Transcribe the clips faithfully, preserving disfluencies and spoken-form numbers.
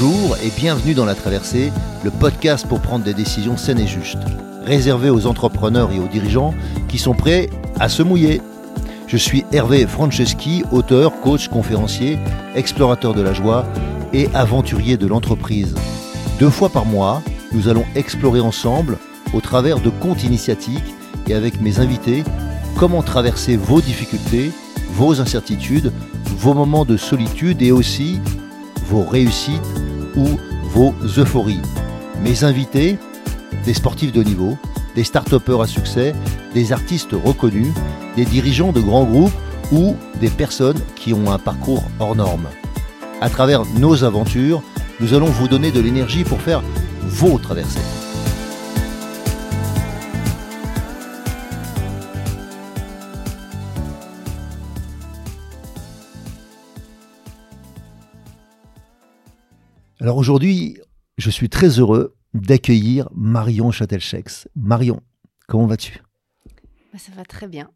Bonjour et bienvenue dans La Traversée, le podcast pour prendre des décisions saines et justes, réservé aux entrepreneurs et aux dirigeants qui sont prêts à se mouiller. Je suis Hervé Franceschi, auteur, coach, conférencier, explorateur de la joie et aventurier de l'entreprise. Deux fois par mois, nous allons explorer ensemble, au travers de comptes initiatiques et avec mes invités, comment traverser vos difficultés, vos incertitudes, vos moments de solitude et aussi vos réussites ou vos euphories. Mes invités, des sportifs de haut niveau, des start-upers à succès, des artistes reconnus, des dirigeants de grands groupes ou des personnes qui ont un parcours hors norme. À travers nos aventures, nous allons vous donner de l'énergie pour faire vos traversées. Alors aujourd'hui, je suis très heureux d'accueillir Marion Châtelchex. Marion, comment vas-tu ? Ça va très bien.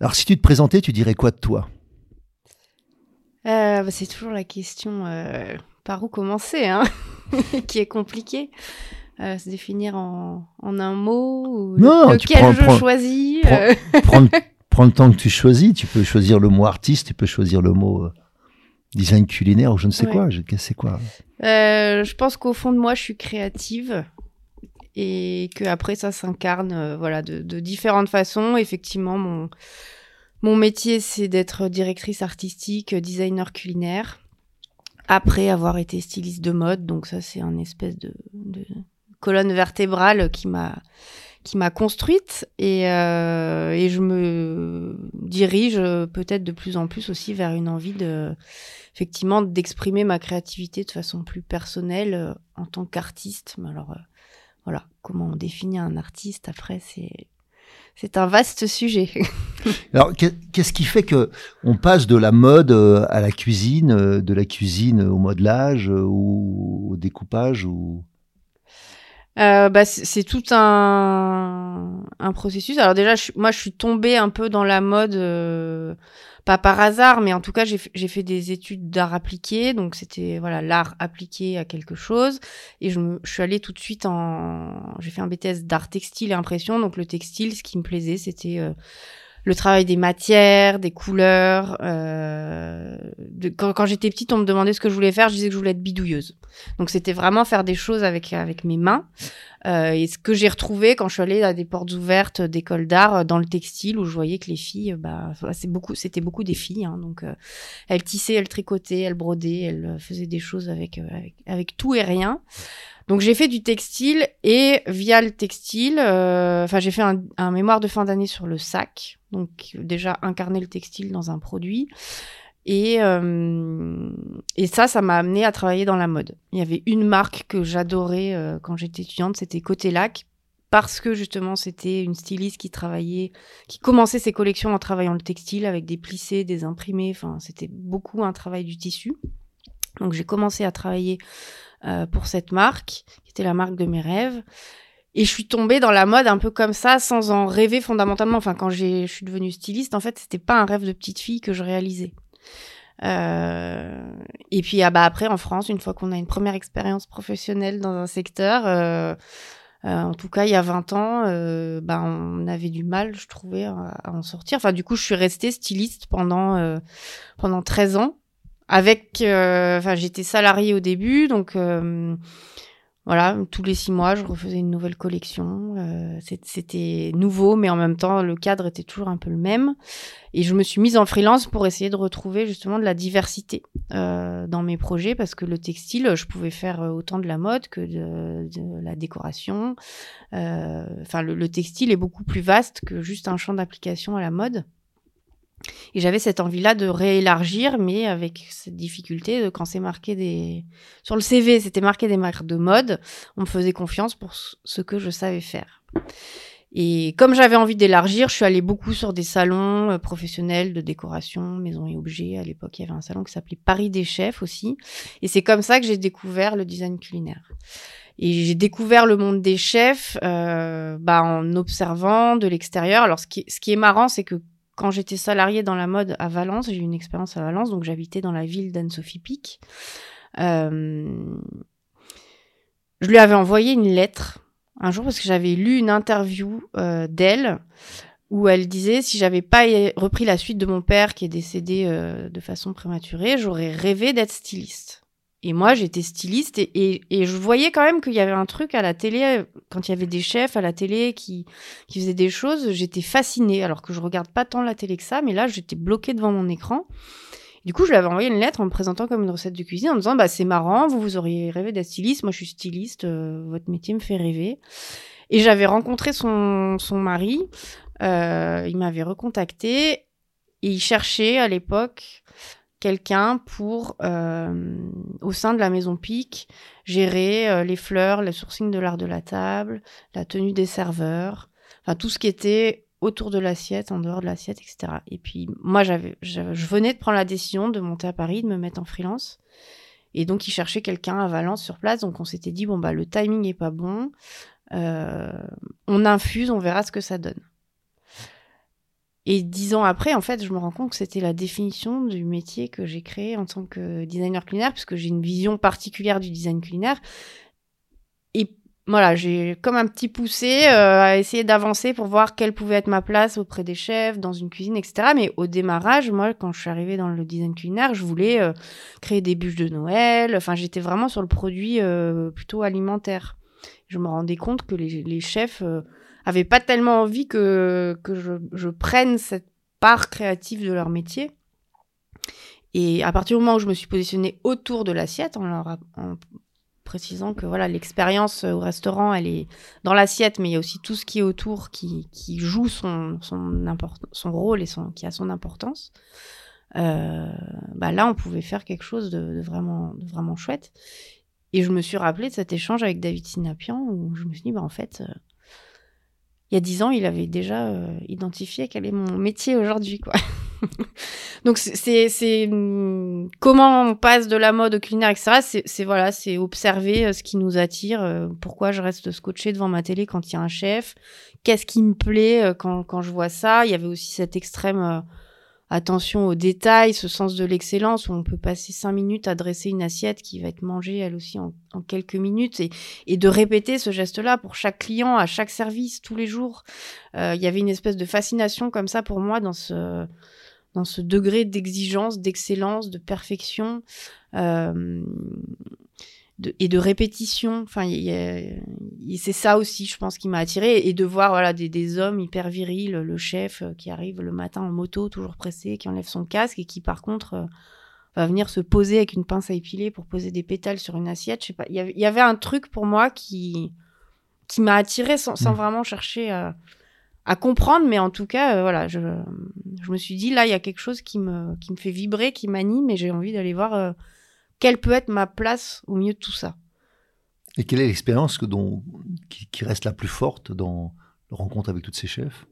Alors si tu te présentais, tu dirais quoi de toi ? euh, bah, C'est toujours la question euh, par où commencer, hein, qui est compliquée. Euh, se définir en, en un mot, ou non, lequel tu prends, je prends, choisis. Prends, euh... prends, prends le temps que tu choisis. Tu peux choisir le mot artiste, tu peux choisir le mot... Euh... design culinaire ou je ne sais ouais. quoi, je sais quoi. Euh, je pense qu'au fond de moi, je suis créative et que après ça s'incarne, euh, voilà, de, de différentes façons. Effectivement, mon mon métier, c'est d'être directrice artistique, designer culinaire. Après avoir été styliste de mode, donc ça c'est un espèce de, de colonne vertébrale qui m'a qui m'a construite et, euh, et je me dirige peut-être de plus en plus aussi vers une envie de, effectivement, d'exprimer ma créativité de façon plus personnelle euh, en tant qu'artiste. Mais alors, euh, voilà, comment on définit un artiste après, c'est, c'est un vaste sujet. Alors, qu'est-ce qui fait qu'on passe de la mode à la cuisine, de la cuisine au modelage ou au découpage ou... Euh, bah, c'est tout un, un processus. Alors déjà, je, moi, je suis tombée un peu dans la mode, euh, pas par hasard, mais en tout cas, j'ai, j'ai fait des études d'art appliqué. Donc, c'était voilà l'art appliqué à quelque chose. Et je, me, je suis allée tout de suite en... J'ai fait un B T S d'art textile et impression. Donc, le textile, ce qui me plaisait, c'était euh, le travail des matières, des couleurs. Euh, de, quand, quand j'étais petite, on me demandait ce que je voulais faire. Je disais que je voulais être bidouilleuse. Donc, c'était vraiment faire des choses avec, avec mes mains. Euh, et ce que j'ai retrouvé quand je suis allée à des portes ouvertes d'écoles d'art dans le textile, où je voyais que les filles, bah, c'est beaucoup, c'était beaucoup des filles. Hein, donc, euh, elles tissaient, elles tricotaient, elles brodaient, elles faisaient des choses avec, avec, avec tout et rien. Donc, j'ai fait du textile et via le textile, enfin, euh, j'ai fait un, un mémoire de fin d'année sur le sac. Donc, déjà, incarner le textile dans un produit. Et, euh, et ça, ça m'a amenée à travailler dans la mode. Il y avait une marque que j'adorais euh, quand j'étais étudiante, c'était Côté Lac, parce que justement, c'était une styliste qui travaillait, qui commençait ses collections en travaillant le textile avec des plissés, des imprimés. Enfin, c'était beaucoup un travail du tissu. Donc, j'ai commencé à travailler euh, pour cette marque, qui était la marque de mes rêves. Et je suis tombée dans la mode un peu comme ça, sans en rêver fondamentalement. Enfin, quand j'ai, je suis devenue styliste, en fait, c'était pas un rêve de petite fille que je réalisais. Euh, et puis ah bah après en France, une fois qu'on a une première expérience professionnelle dans un secteur, euh, euh, en tout cas il y a vingt ans, euh, bah, on avait du mal, je trouvais, à, à en sortir. Enfin du coup je suis restée styliste pendant euh, pendant treize ans. Avec, euh, enfin j'étais salariée au début, donc euh, voilà, tous les six mois je refaisais une nouvelle collection. Euh, c'était nouveau, mais en même temps le cadre était toujours un peu le même. Et je me suis mise en freelance pour essayer de retrouver justement de la diversité euh, dans mes projets, parce que le textile, je pouvais faire autant de la mode que de, de la décoration. Euh, enfin, le, le textile est beaucoup plus vaste que juste un champ d'application à la mode. Et j'avais cette envie-là de réélargir, mais avec cette difficulté de quand c'est marqué des... Sur le C V, c'était marqué des marques de mode, on me faisait confiance pour ce que je savais faire. Et comme j'avais envie d'élargir, je suis allée beaucoup sur des salons professionnels de décoration, maison et objets. À l'époque, il y avait un salon qui s'appelait Paris des chefs aussi. Et c'est comme ça que j'ai découvert le design culinaire. Et j'ai découvert le monde des chefs euh, bah, en observant de l'extérieur. Alors, ce qui, ce qui est marrant, c'est que quand j'étais salariée dans la mode à Valence, j'ai eu une expérience à Valence, donc j'habitais dans la ville d'Anne-Sophie Pic. Euh, je lui avais envoyé une lettre un jour parce que j'avais lu une interview euh, d'elle où elle disait « Si j'avais pas repris la suite de mon père qui est décédé euh, de façon prématurée, j'aurais rêvé d'être styliste. » Et moi, j'étais styliste et, et, et je voyais quand même qu'il y avait un truc à la télé, quand il y avait des chefs à la télé qui, qui faisaient des choses, j'étais fascinée, alors que je regarde pas tant la télé que ça, mais là, j'étais bloquée devant mon écran. Du coup, je lui avais envoyé une lettre en me présentant comme une recette de cuisine, en me disant « bah c'est marrant, vous, vous auriez rêvé d'être styliste, moi je suis styliste, euh, votre métier me fait rêver. » Et j'avais rencontré son, son mari, euh, il m'avait recontacté et il cherchait à l'époque... quelqu'un pour, euh, au sein de la Maison Pic, gérer euh, les fleurs, le sourcing de l'art de la table, la tenue des serveurs, enfin tout ce qui était autour de l'assiette, en dehors de l'assiette, et cetera. Et puis moi, j'avais, j'avais, je venais de prendre la décision de monter à Paris, de me mettre en freelance. Et donc, ils cherchaient quelqu'un à Valence sur place. Donc, on s'était dit, bon, bah le timing n'est pas bon. Euh, on infuse, on verra ce que ça donne. Et dix ans après, en fait, je me rends compte que c'était la définition du métier que j'ai créé en tant que designer culinaire, puisque j'ai une vision particulière du design culinaire. Et voilà, j'ai comme un petit poussé euh, à essayer d'avancer pour voir quelle pouvait être ma place auprès des chefs, dans une cuisine, et cetera. Mais au démarrage, moi, quand je suis arrivée dans le design culinaire, je voulais euh, créer des bûches de Noël. Enfin, j'étais vraiment sur le produit euh, plutôt alimentaire. Je me rendais compte que les, les chefs... Euh, avaient pas tellement envie que, que je, je prenne cette part créative de leur métier. Et à partir du moment où je me suis positionnée autour de l'assiette, en, leur, en précisant que voilà, l'expérience au restaurant, elle est dans l'assiette, mais il y a aussi tout ce qui est autour qui, qui joue son, son, import, son rôle et son, qui a son importance, euh, bah là, on pouvait faire quelque chose de, de, vraiment, de vraiment chouette. Et je me suis rappelée de cet échange avec David Sinapian, où je me suis dit, bah, en fait... Euh, il y a dix ans, il avait déjà euh, identifié quel est mon métier aujourd'hui, quoi. Donc, c'est, c'est, c'est comment on passe de la mode au culinaire, et cetera. C'est, c'est voilà, c'est observer euh, ce qui nous attire, euh, pourquoi je reste scotchée devant ma télé quand il y a un chef, qu'est-ce qui me plaît euh, quand, quand je vois ça. Il y avait aussi cette extrême euh, attention aux détails, ce sens de l'excellence où on peut passer cinq minutes à dresser une assiette qui va être mangée elle aussi en, en quelques minutes et, et de répéter ce geste-là pour chaque client, à chaque service, tous les jours. Euh, il y avait une espèce de fascination comme ça pour moi dans ce, dans ce degré d'exigence, d'excellence, de perfection euh, de, et de répétition. Enfin, il y a, il, c'est ça aussi, je pense, qui m'a attirée et de voir voilà, des, des hommes hyper virils, le chef qui arrive le matin en moto, toujours pressé, qui enlève son casque et qui, par contre, euh, va venir se poser avec une pince à épiler pour poser des pétales sur une assiette. Je sais pas, il y avait, il y avait un truc pour moi qui, qui m'a attirée sans, sans vraiment chercher à, à comprendre, mais en tout cas, euh, voilà, je, je me suis dit, là, il y a quelque chose qui me, qui me fait vibrer, qui m'anime et j'ai envie d'aller voir... Euh, quelle peut être ma place au milieu de tout ça? Et quelle est l'expérience que, dont, qui, qui reste la plus forte dans la rencontre avec toutes ces chefs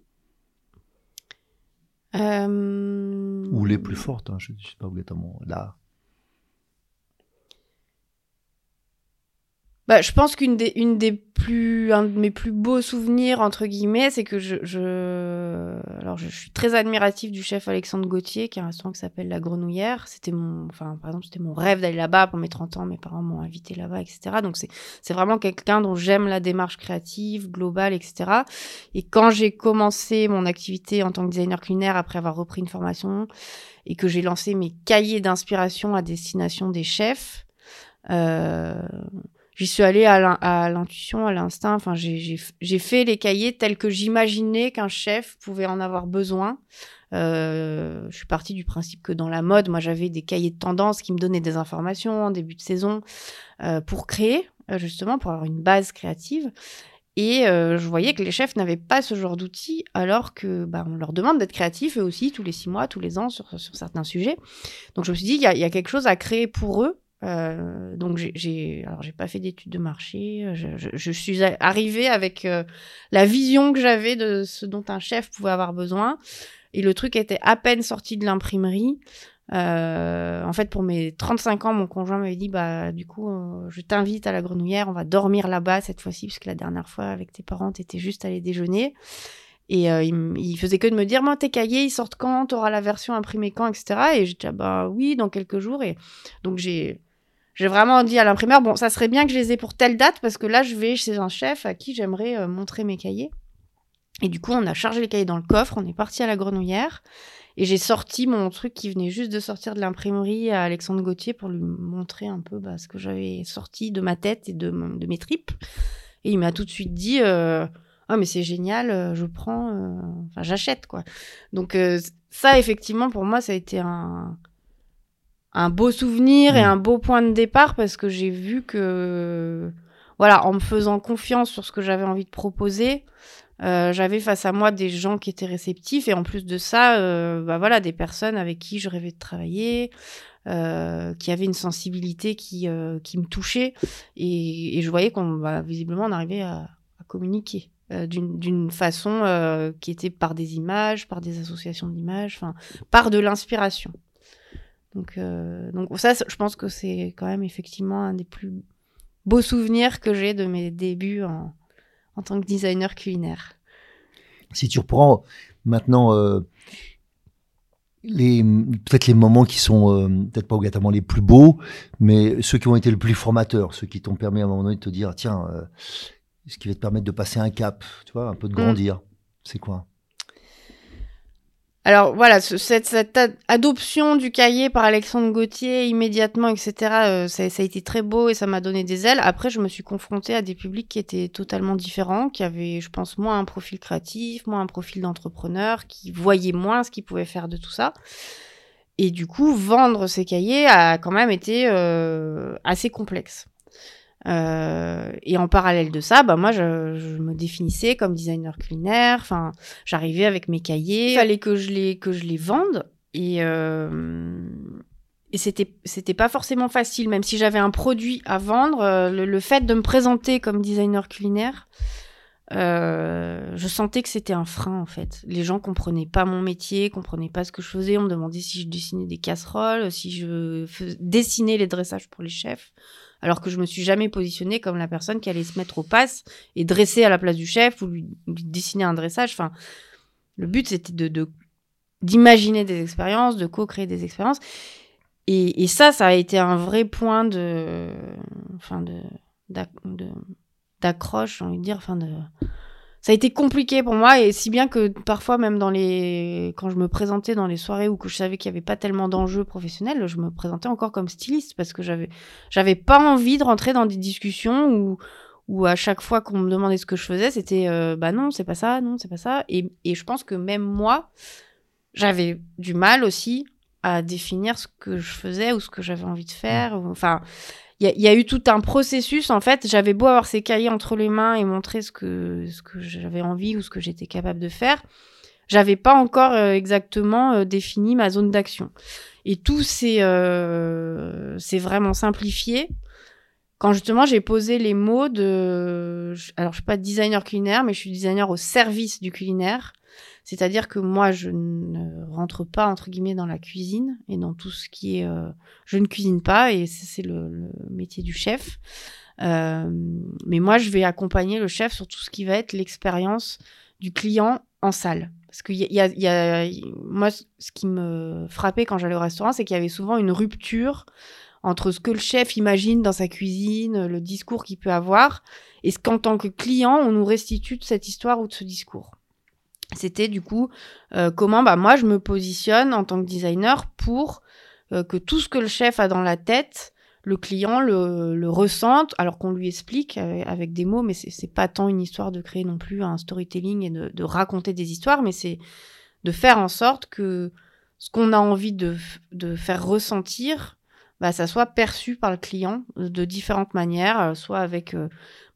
euh... Ou les plus fortes, hein, je ne sais pas obligatoirement là. Bah, je pense qu'une des, une des plus, un de mes plus beaux souvenirs, entre guillemets, c'est que je, je, alors je, je suis très admirative du chef Alexandre Gauthier, qui a un restaurant qui s'appelle La Grenouillère. C'était mon, enfin, par exemple, c'était mon rêve d'aller là-bas pour mes trente ans, mes parents m'ont invité là-bas, et cetera. Donc, c'est, c'est vraiment quelqu'un dont j'aime la démarche créative, globale, et cetera. Et quand j'ai commencé mon activité en tant que designer culinaire, après avoir repris une formation, et que j'ai lancé mes cahiers d'inspiration à destination des chefs, euh, j'y suis allée à, l'in- à l'intuition, à l'instinct. Enfin, j'ai, j'ai, j'ai fait les cahiers tels que j'imaginais qu'un chef pouvait en avoir besoin. Euh, je suis partie du principe que dans la mode, moi, j'avais des cahiers de tendance qui me donnaient des informations en début de saison euh, pour créer, justement, pour avoir une base créative. Et euh, je voyais que les chefs n'avaient pas ce genre d'outils, alors que bah, on leur demande d'être créatifs, eux aussi, tous les six mois, tous les ans, sur, sur certains sujets. Donc, je me suis dit, il y a, y a quelque chose à créer pour eux. Euh, donc j'ai, j'ai, alors j'ai pas fait d'études de marché. Je, je, je suis arrivée avec euh, la vision que j'avais de ce dont un chef pouvait avoir besoin. Et le truc était à peine sorti de l'imprimerie. Euh, en fait, pour mes trente-cinq ans, mon conjoint m'avait dit, bah du coup, euh, je t'invite à La Grenouillère. On va dormir là-bas cette fois-ci, parce que la dernière fois avec tes parents, t'étais juste allée déjeuner. Et euh, il, il faisait que de me dire, moi, tes cahiers, ils sortent quand, t'auras la version imprimée quand, et cetera. Et j'étais, ah, bah oui, dans quelques jours. Et donc j'ai J'ai vraiment dit à l'imprimeur, bon, ça serait bien que je les ai pour telle date, parce que là, je vais chez un chef à qui j'aimerais euh, montrer mes cahiers. Et du coup, on a chargé les cahiers dans le coffre, on est parti à la Grenouillère, et j'ai sorti mon truc qui venait juste de sortir de l'imprimerie à Alexandre Gauthier pour lui montrer un peu bah, ce que j'avais sorti de ma tête et de, de mes tripes. Et il m'a tout de suite dit, euh, ah, mais c'est génial, je prends, euh... enfin, j'achète, quoi. Donc, euh, ça, effectivement, pour moi, ça a été un... un beau souvenir mmh. et un beau point de départ parce que j'ai vu que, voilà, en me faisant confiance sur ce que j'avais envie de proposer, euh, j'avais face à moi des gens qui étaient réceptifs et en plus de ça, euh, bah voilà, des personnes avec qui je rêvais de travailler, euh, qui avaient une sensibilité qui, euh, qui me touchait et, et je voyais qu'on, bah, visiblement, on arrivait à, à communiquer. D'une, d'une façon euh, qui était par des images, par des associations d'images, enfin, par de l'inspiration. Donc, euh, donc ça, je pense que c'est quand même effectivement un des plus beaux souvenirs que j'ai de mes débuts en, en tant que designer culinaire. Si tu reprends maintenant euh, les, peut-être les moments qui sont euh, peut-être pas obligatoirement les plus beaux, mais ceux qui ont été le plus formateurs, ceux qui t'ont permis à un moment donné de te dire, tiens... Euh, ce qui va te permettre de passer un cap, tu vois, un peu de grandir. Mmh. C'est quoi ? Alors voilà, ce, cette, cette adoption du cahier par Alexandre Gauthier immédiatement, et cetera, euh, ça, ça a été très beau et ça m'a donné des ailes. Après, je me suis confrontée à des publics qui étaient totalement différents, qui avaient, je pense, moins un profil créatif, moins un profil d'entrepreneur, qui voyaient moins ce qu'ils pouvaient faire de tout ça. Et du coup, vendre ces cahiers a quand même été euh, assez complexe. Euh, et en parallèle de ça, bah moi, je, je me définissais comme designer culinaire. Enfin, j'arrivais avec mes cahiers. Il fallait que je les que je les vende. Et euh, et c'était c'était pas forcément facile. Même si j'avais un produit à vendre, le, le fait de me présenter comme designer culinaire, euh, je sentais que c'était un frein en fait. Les gens comprenaient pas mon métier, comprenaient pas ce que je faisais. On me demandait si je dessinais des casseroles, si je fais, dessinais les dressages pour les chefs. Alors que je me suis jamais positionnée comme la personne qui allait se mettre au passe et dresser à la place du chef ou lui, lui dessiner un dressage. Enfin, le but, c'était de, de, d'imaginer des expériences, de co-créer des expériences. Et, et ça, ça a été un vrai point de, enfin de, d'ac, de, d'accroche, j'ai envie de dire. Enfin de, ça a été compliqué pour moi, et si bien que parfois, même dans les, quand je me présentais dans les soirées où que je savais qu'il n'y avait pas tellement d'enjeux professionnels, je me présentais encore comme styliste parce que j'avais, j'avais pas envie de rentrer dans des discussions où, où à chaque fois qu'on me demandait ce que je faisais, c'était euh, bah non, c'est pas ça, non, c'est pas ça. Et, et je pense que même moi, j'avais du mal aussi à définir ce que je faisais ou ce que j'avais envie de faire. Ou, enfin. Il y, y a eu tout un processus, en fait. J'avais beau avoir ces cahiers entre les mains et montrer ce que, ce que j'avais envie ou ce que j'étais capable de faire, j'avais pas encore euh, exactement euh, défini ma zone d'action. Et tout s'est euh, vraiment simplifié quand, justement, j'ai posé les mots de... Alors, je suis pas designer culinaire, mais je suis designer au service du culinaire. C'est-à-dire que moi, je ne rentre pas, entre guillemets, dans la cuisine et dans tout ce qui est... Euh, je ne cuisine pas, et c'est le, le métier du chef. Euh, mais moi, je vais accompagner le chef sur tout ce qui va être l'expérience du client en salle. Parce que y a, y a, y a, moi, ce qui me frappait quand j'allais au restaurant, c'est qu'il y avait souvent une rupture entre ce que le chef imagine dans sa cuisine, le discours qu'il peut avoir, et ce qu'en tant que client, on nous restitue de cette histoire ou de ce discours. C'était du coup euh, comment bah, moi je me positionne en tant que designer pour euh, que tout ce que le chef a dans la tête, le client le, le ressente, alors qu'on lui explique euh, avec des mots, mais c'est, c'est pas tant une histoire de créer non plus un storytelling et de, de raconter des histoires, mais c'est de faire en sorte que ce qu'on a envie de, de faire ressentir, bah, ça soit perçu par le client de différentes manières, soit avec euh,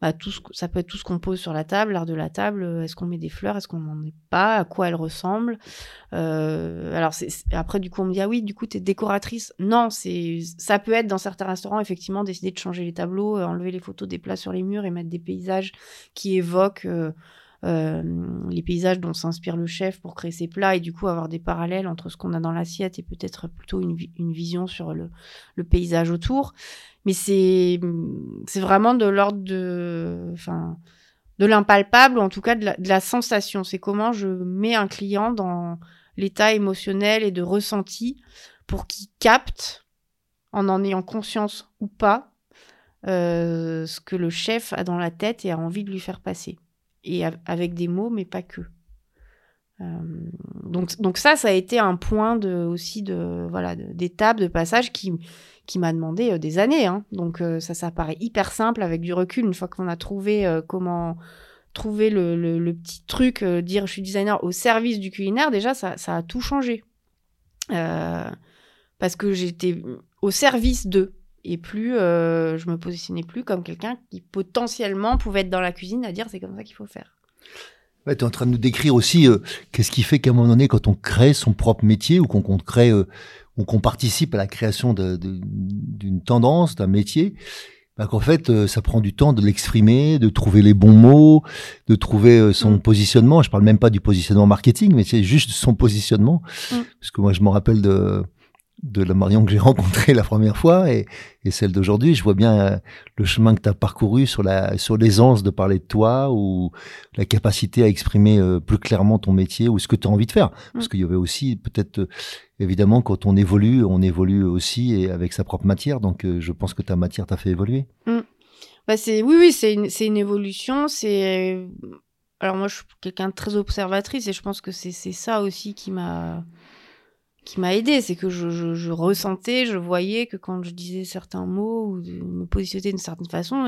bah, tout ce, ça peut être tout ce qu'on pose sur la table, l'art de la table, est-ce qu'on met des fleurs, est-ce qu'on n'en met pas, à quoi elles ressemblent. Euh, alors c'est, c'est, après du coup on me dit ah oui du coup t'es décoratrice. Non, c'est ça peut être dans certains restaurants effectivement décider de changer les tableaux, euh, enlever les photos des plats sur les murs et mettre des paysages qui évoquent euh, euh, les paysages dont s'inspire le chef pour créer ses plats, et du coup avoir des parallèles entre ce qu'on a dans l'assiette et peut-être plutôt une, une vision sur le, le paysage autour. Mais c'est, c'est vraiment de l'ordre de, enfin, de l'impalpable, ou en tout cas de la, de la sensation. C'est comment je mets un client dans l'état émotionnel et de ressenti pour qu'il capte en en ayant conscience ou pas, euh, ce que le chef a dans la tête et a envie de lui faire passer. Et a- avec des mots, mais pas que. Euh, donc, donc ça, ça a été un point de, aussi de, voilà, de, d'étape, de passage qui, qui m'a demandé euh, des années. Hein. Donc euh, ça, ça paraît hyper simple avec du recul. Une fois qu'on a trouvé euh, comment... trouver le, le, le petit truc, euh, dire je suis designer au service du culinaire, déjà, ça, ça a tout changé. Euh, parce que j'étais au service d'eux. Et plus, euh, je me positionnais plus comme quelqu'un qui potentiellement pouvait être dans la cuisine à dire c'est comme ça qu'il faut faire. Ouais, tu es en train de nous décrire aussi euh, qu'est-ce qui fait qu'à un moment donné, quand on crée son propre métier ou qu'on, qu'on crée, euh, ou qu'on participe à la création de, de, d'une tendance, d'un métier, bah qu'en fait, ça prend du temps de l'exprimer, de trouver les bons mots, de trouver son mmh. positionnement. Je parle même pas du positionnement marketing, mais c'est juste son positionnement. Mmh. Parce que moi, je me rappelle de, de la Marion que j'ai rencontrée la première fois et, et celle d'aujourd'hui. Je vois bien le chemin que tu as parcouru sur la, sur l'aisance de parler de toi ou la capacité à exprimer plus clairement ton métier ou ce que tu as envie de faire. Mmh. Parce qu'il y avait aussi peut-être... Évidemment, quand on évolue, on évolue aussi et avec sa propre matière. Donc, euh, je pense que ta matière t'a fait évoluer. Mmh. Bah c'est, oui, oui, c'est une, c'est une évolution. C'est... Alors moi, je suis quelqu'un de très observatrice et je pense que c'est, c'est ça aussi qui m'a, qui m'a aidée. C'est que je, je, je ressentais, je voyais que quand je disais certains mots ou me positionnais d'une certaine façon,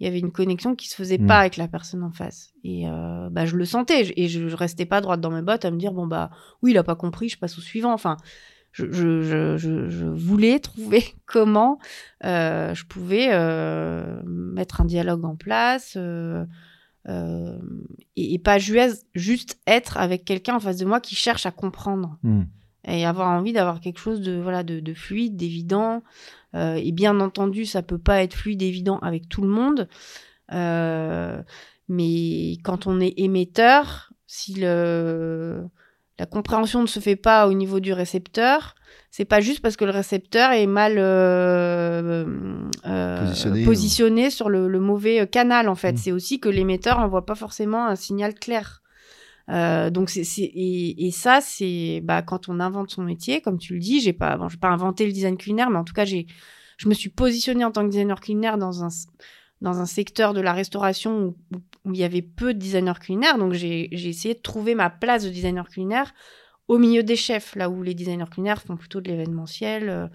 il y avait une connexion qui ne se faisait mmh. pas avec la personne en face. Et euh, bah, je le sentais et je, je restais pas droite dans mes bottes à me dire bon bah oui il a pas compris je passe au suivant. Enfin je je je je, je voulais trouver comment euh, je pouvais euh, mettre un dialogue en place euh, euh, et, et pas juste juste être avec quelqu'un en face de moi qui cherche à comprendre mmh. et avoir envie d'avoir quelque chose de voilà de, de fluide, d'évident euh, et bien entendu ça peut pas être fluide, évident avec tout le monde. Euh, Mais quand on est émetteur, si le, la compréhension ne se fait pas au niveau du récepteur, c'est pas juste parce que le récepteur est mal euh, euh, positionné, positionné ou... sur le, le mauvais canal, en fait. Mmh. C'est aussi que l'émetteur n'envoie pas forcément un signal clair. Euh, donc c'est, c'est, et, et ça, c'est bah, quand on invente son métier, comme tu le dis, j'ai pas, bon, j'ai pas inventé le design culinaire, mais en tout cas, j'ai, je me suis positionnée en tant que designer culinaire dans un... dans un secteur de la restauration où, où il y avait peu de designers culinaires. Donc, j'ai, j'ai essayé de trouver ma place de designer culinaire au milieu des chefs, là où les designers culinaires font plutôt de l'événementiel euh,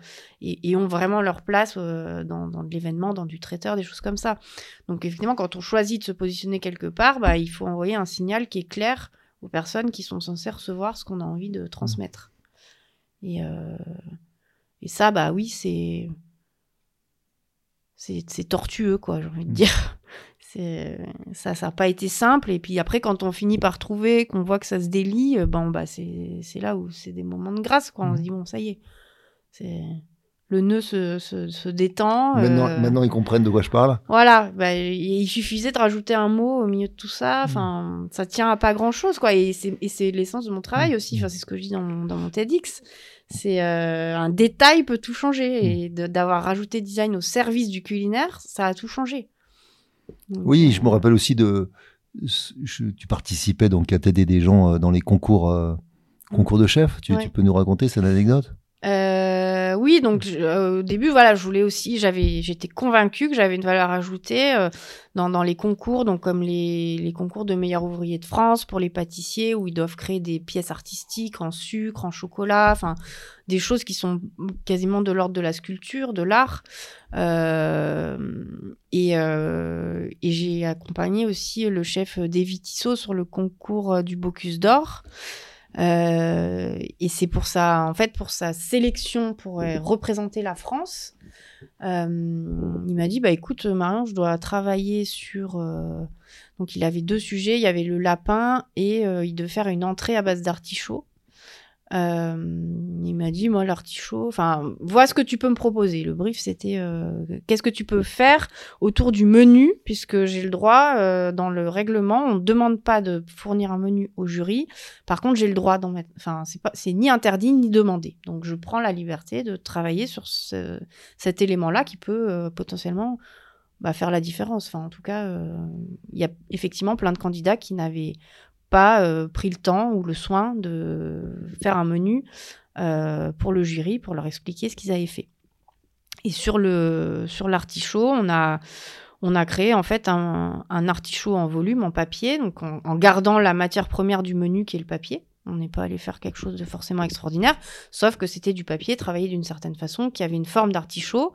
et, et ont vraiment leur place euh, dans, dans de l'événement, dans du traiteur, des choses comme ça. Donc, effectivement, quand on choisit de se positionner quelque part, bah, il faut envoyer un signal qui est clair aux personnes qui sont censées recevoir ce qu'on a envie de transmettre. Et, euh, et ça, bah oui, c'est... C'est, c'est tortueux, quoi, j'ai envie de dire. C'est, ça n'a pas été simple. Et puis après, quand on finit par trouver, qu'on voit que ça se délie, bon, bah, c'est, c'est là où c'est des moments de grâce, quoi. On se dit, bon, ça y est. C'est... Le nœud se, se, se détend. Maintenant, euh... maintenant, ils comprennent de quoi je parle. Voilà. Bah, il suffisait de rajouter un mot au milieu de tout ça. Enfin, mmh. Ça ne tient à pas grand-chose, quoi. Et c'est, et c'est l'essence de mon travail aussi. Enfin, c'est ce que je dis dans mon, dans mon TEDx. C'est euh, un détail peut tout changer et de, d'avoir rajouté design au service du culinaire, ça a tout changé. Donc, oui, je me rappelle aussi de je, tu participais donc à t'aider des gens dans les concours euh, concours de chef. Tu, ouais. tu peux nous raconter cette anecdote ? euh, Oui, donc je, euh, au début voilà, je voulais aussi, j'avais, j'étais convaincue que j'avais une valeur ajoutée euh, dans dans les concours, donc comme les les concours de Meilleurs Ouvriers de France pour les pâtissiers où ils doivent créer des pièces artistiques en sucre, en chocolat, enfin des choses qui sont quasiment de l'ordre de la sculpture, de l'art. Euh, et, euh, et j'ai accompagné aussi le chef David Tissot sur le concours du Bocuse d'Or. Euh, et c'est pour ça, en fait, pour sa sélection pour euh, représenter la France, euh, il m'a dit, bah écoute, Marion, je dois travailler sur. Euh... Donc il avait deux sujets, il y avait le lapin et euh, il devait faire une entrée à base d'artichaut. Euh, il m'a dit, moi, l'artichaut, enfin, vois ce que tu peux me proposer. Le brief, c'était euh, qu'est-ce que tu peux faire autour du menu, puisque j'ai le droit, euh, dans le règlement, on ne demande pas de fournir un menu au jury. Par contre, j'ai le droit d'en mettre, enfin, c'est, pas... c'est ni interdit ni demandé. Donc, je prends la liberté de travailler sur ce... cet élément-là qui peut euh, potentiellement bah, faire la différence. Enfin, en tout cas, euh, y a effectivement plein de candidats qui n'avaient pas euh, pris le temps ou le soin de faire un menu euh, pour le jury, pour leur expliquer ce qu'ils avaient fait. Et sur le sur l'artichaut, on a on a créé en fait un, un artichaut en volume, en papier, donc en, en gardant la matière première du menu qui est le papier. On n'est pas allé faire quelque chose de forcément extraordinaire, sauf que c'était du papier travaillé d'une certaine façon, qui avait une forme d'artichaut.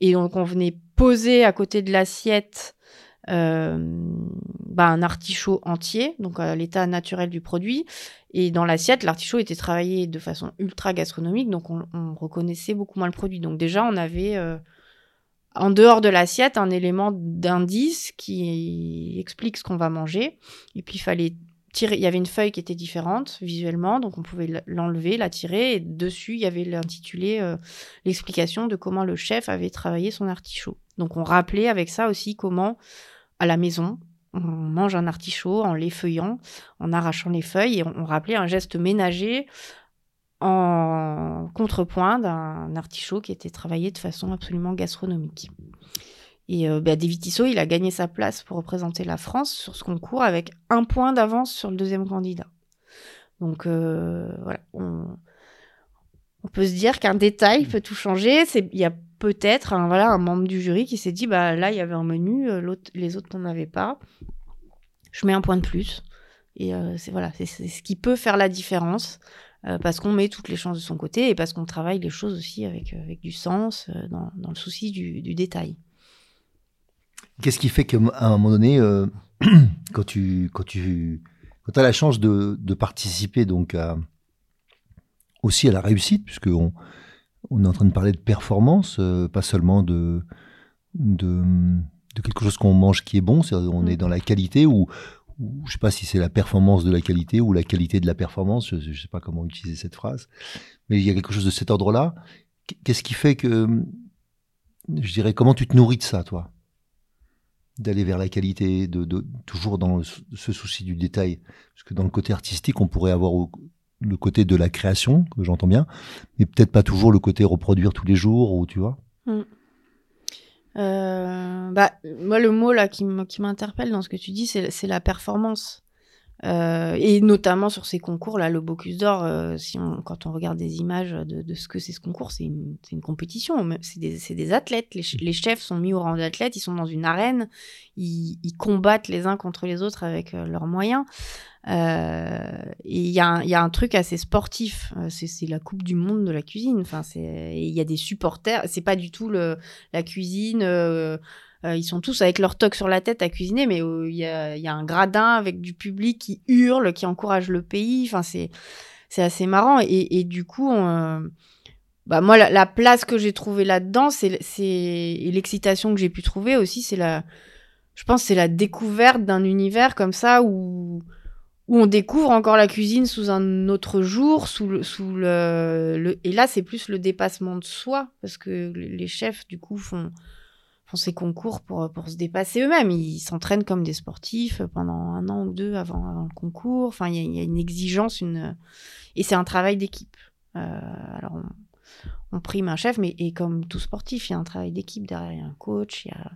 Et donc, on venait poser à côté de l'assiette euh, bah, un artichaut entier, donc à l'état naturel du produit. Et dans l'assiette, l'artichaut était travaillé de façon ultra gastronomique, donc on, on reconnaissait beaucoup moins le produit. Donc déjà, on avait... Euh, en dehors de l'assiette, un élément d'indice qui explique ce qu'on va manger. Et puis, il fallait tirer. Il y avait une feuille qui était différente visuellement, donc on pouvait l'enlever, la tirer. Et dessus, il y avait l'intitulé euh, « L'explication de comment le chef avait travaillé son artichaut ». Donc, on rappelait avec ça aussi comment, à la maison, on mange un artichaut en l'effeuillant, en arrachant les feuilles. Et on, on rappelait un geste ménager en contrepoint d'un artichaut qui était travaillé de façon absolument gastronomique. Et euh, bah, David Tissot, il a gagné sa place pour représenter la France sur ce concours avec un point d'avance sur le deuxième candidat. Donc euh, voilà, on, on peut se dire qu'un détail peut tout changer. C'est, il y a peut-être un, voilà, un membre du jury qui s'est dit, bah, là il y avait un menu, l'autre, les autres n'en avaient pas, je mets un point de plus. Et euh, c'est, voilà, c'est, c'est ce qui peut faire la différence. Euh, parce qu'on met toutes les chances de son côté et parce qu'on travaille les choses aussi avec, avec du sens, euh, dans, dans le souci du, du détail. Qu'est-ce qui fait qu'à un moment donné, euh, quand tu quand tu quand t'as la chance de, de participer donc à, aussi à la réussite, puisque on, on est en train de parler de performance, euh, pas seulement de, de, de quelque chose qu'on mange qui est bon, c'est-à-dire on mmh. est dans la qualité ou je ne sais pas si c'est la performance de la qualité ou la qualité de la performance, je ne sais pas comment utiliser cette phrase, mais il y a quelque chose de cet ordre-là. Qu'est-ce qui fait que, je dirais, comment tu te nourris de ça, toi ? D'aller vers la qualité, de, de, toujours dans le, ce souci du détail. Parce que dans le côté artistique, on pourrait avoir au, le côté de la création, que j'entends bien, mais peut-être pas toujours le côté reproduire tous les jours, ou tu vois. Mmh. Euh, bah, moi, le mot là qui m'interpelle dans ce que tu dis, c'est, c'est la performance. Euh, et notamment sur ces concours, là, le Bocuse d'Or, euh, si on, quand on regarde des images de, de ce que c'est ce concours, c'est une, c'est une compétition. C'est des, c'est des athlètes. Les, les chefs sont mis au rang d'athlètes, ils sont dans une arène, ils, ils combattent les uns contre les autres avec euh, leurs moyens. Euh, et il y, y a un truc assez sportif, c'est, c'est la coupe du monde de la cuisine. Enfin, c'est, il y a des supporters, c'est pas du tout le, la cuisine. Euh, Euh, ils sont tous avec leur toque sur la tête à cuisiner, mais il euh, y, a, y a un gradin avec du public qui hurle, qui encourage le pays. Enfin, c'est, c'est assez marrant. Et, et du coup, on, euh, bah, moi, la, la place que j'ai trouvée là-dedans, c'est, c'est, et l'excitation que j'ai pu trouver aussi, c'est la, je pense, c'est la découverte d'un univers comme ça où, où on découvre encore la cuisine sous un autre jour, sous le, sous le, le et là, c'est plus le dépassement de soi, parce que les chefs, du coup, font. font ces concours pour, pour se dépasser eux-mêmes. Ils s'entraînent comme des sportifs pendant un an ou deux avant, avant le concours. Enfin, il y, y a une exigence, une... et c'est un travail d'équipe. Euh, alors, on, on prime un chef, mais et comme tout sportif, il y a un travail d'équipe derrière. Il y a un coach, il y a...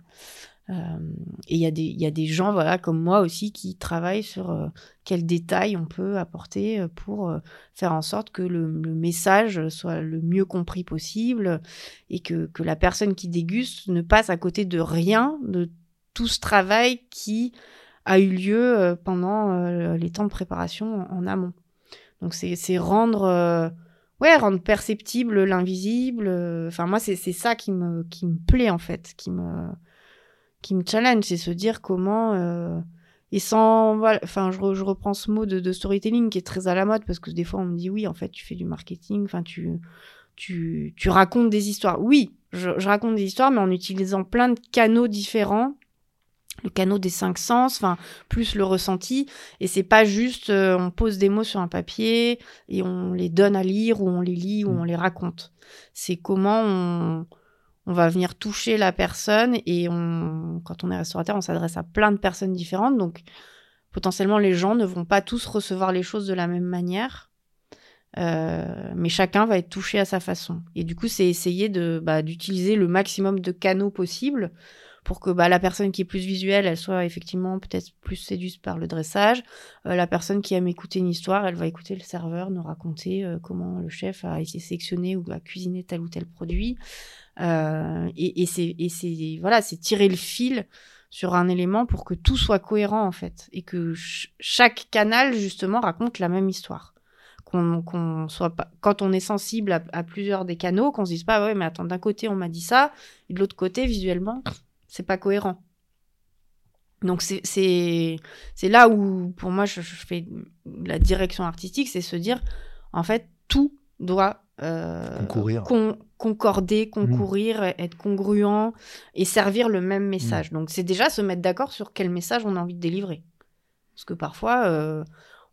Euh, et il y a des, il y a des gens, voilà, comme moi aussi, qui travaillent sur euh, quel détail on peut apporter euh, pour euh, faire en sorte que le, le message soit le mieux compris possible et que, que la personne qui déguste ne passe à côté de rien de tout ce travail qui a eu lieu euh, pendant euh, les temps de préparation en, en amont. Donc, c'est, c'est rendre, euh, ouais, rendre perceptible l'invisible. Enfin, euh, moi, c'est, c'est ça qui me, qui me plaît, en fait, qui me... qui me challenge, c'est se dire comment euh, et sans voilà, enfin je, re, je reprends ce mot de, de storytelling qui est très à la mode parce que des fois on me dit oui en fait tu fais du marketing, enfin tu tu tu racontes des histoires. Oui, je, je raconte des histoires mais en utilisant plein de canaux différents, le canot des cinq sens, enfin plus le ressenti et c'est pas juste euh, on pose des mots sur un papier et on les donne à lire ou on les lit ou on les raconte. C'est comment on On va venir toucher la personne et on, quand on est restaurateur, on s'adresse à plein de personnes différentes. Donc, potentiellement, les gens ne vont pas tous recevoir les choses de la même manière. Euh, mais chacun va être touché à sa façon. Et du coup, c'est essayer de, bah, d'utiliser le maximum de canaux possibles pour que bah, la personne qui est plus visuelle, elle soit effectivement peut-être plus séduite par le dressage. Euh, la personne qui aime écouter une histoire, elle va écouter le serveur nous raconter euh, comment le chef a été sélectionné ou a cuisiné tel ou tel produit. Euh, et, et, c'est, et c'est, voilà, c'est tirer le fil sur un élément pour que tout soit cohérent, en fait. Et que ch- chaque canal, justement, raconte la même histoire. Qu'on, qu'on soit pas, quand on est sensible à, à plusieurs des canaux, qu'on se dise pas, ouais, mais attends, d'un côté, on m'a dit ça, et de l'autre côté, visuellement, c'est pas cohérent. Donc, c'est, c'est, c'est là où, pour moi, je, je fais la direction artistique, c'est se dire, en fait, tout doit euh, concourir. Con, concorder, concourir, mmh. être congruent et servir le même message. Mmh. Donc, c'est déjà se mettre d'accord sur quel message on a envie de délivrer. Parce que parfois, euh,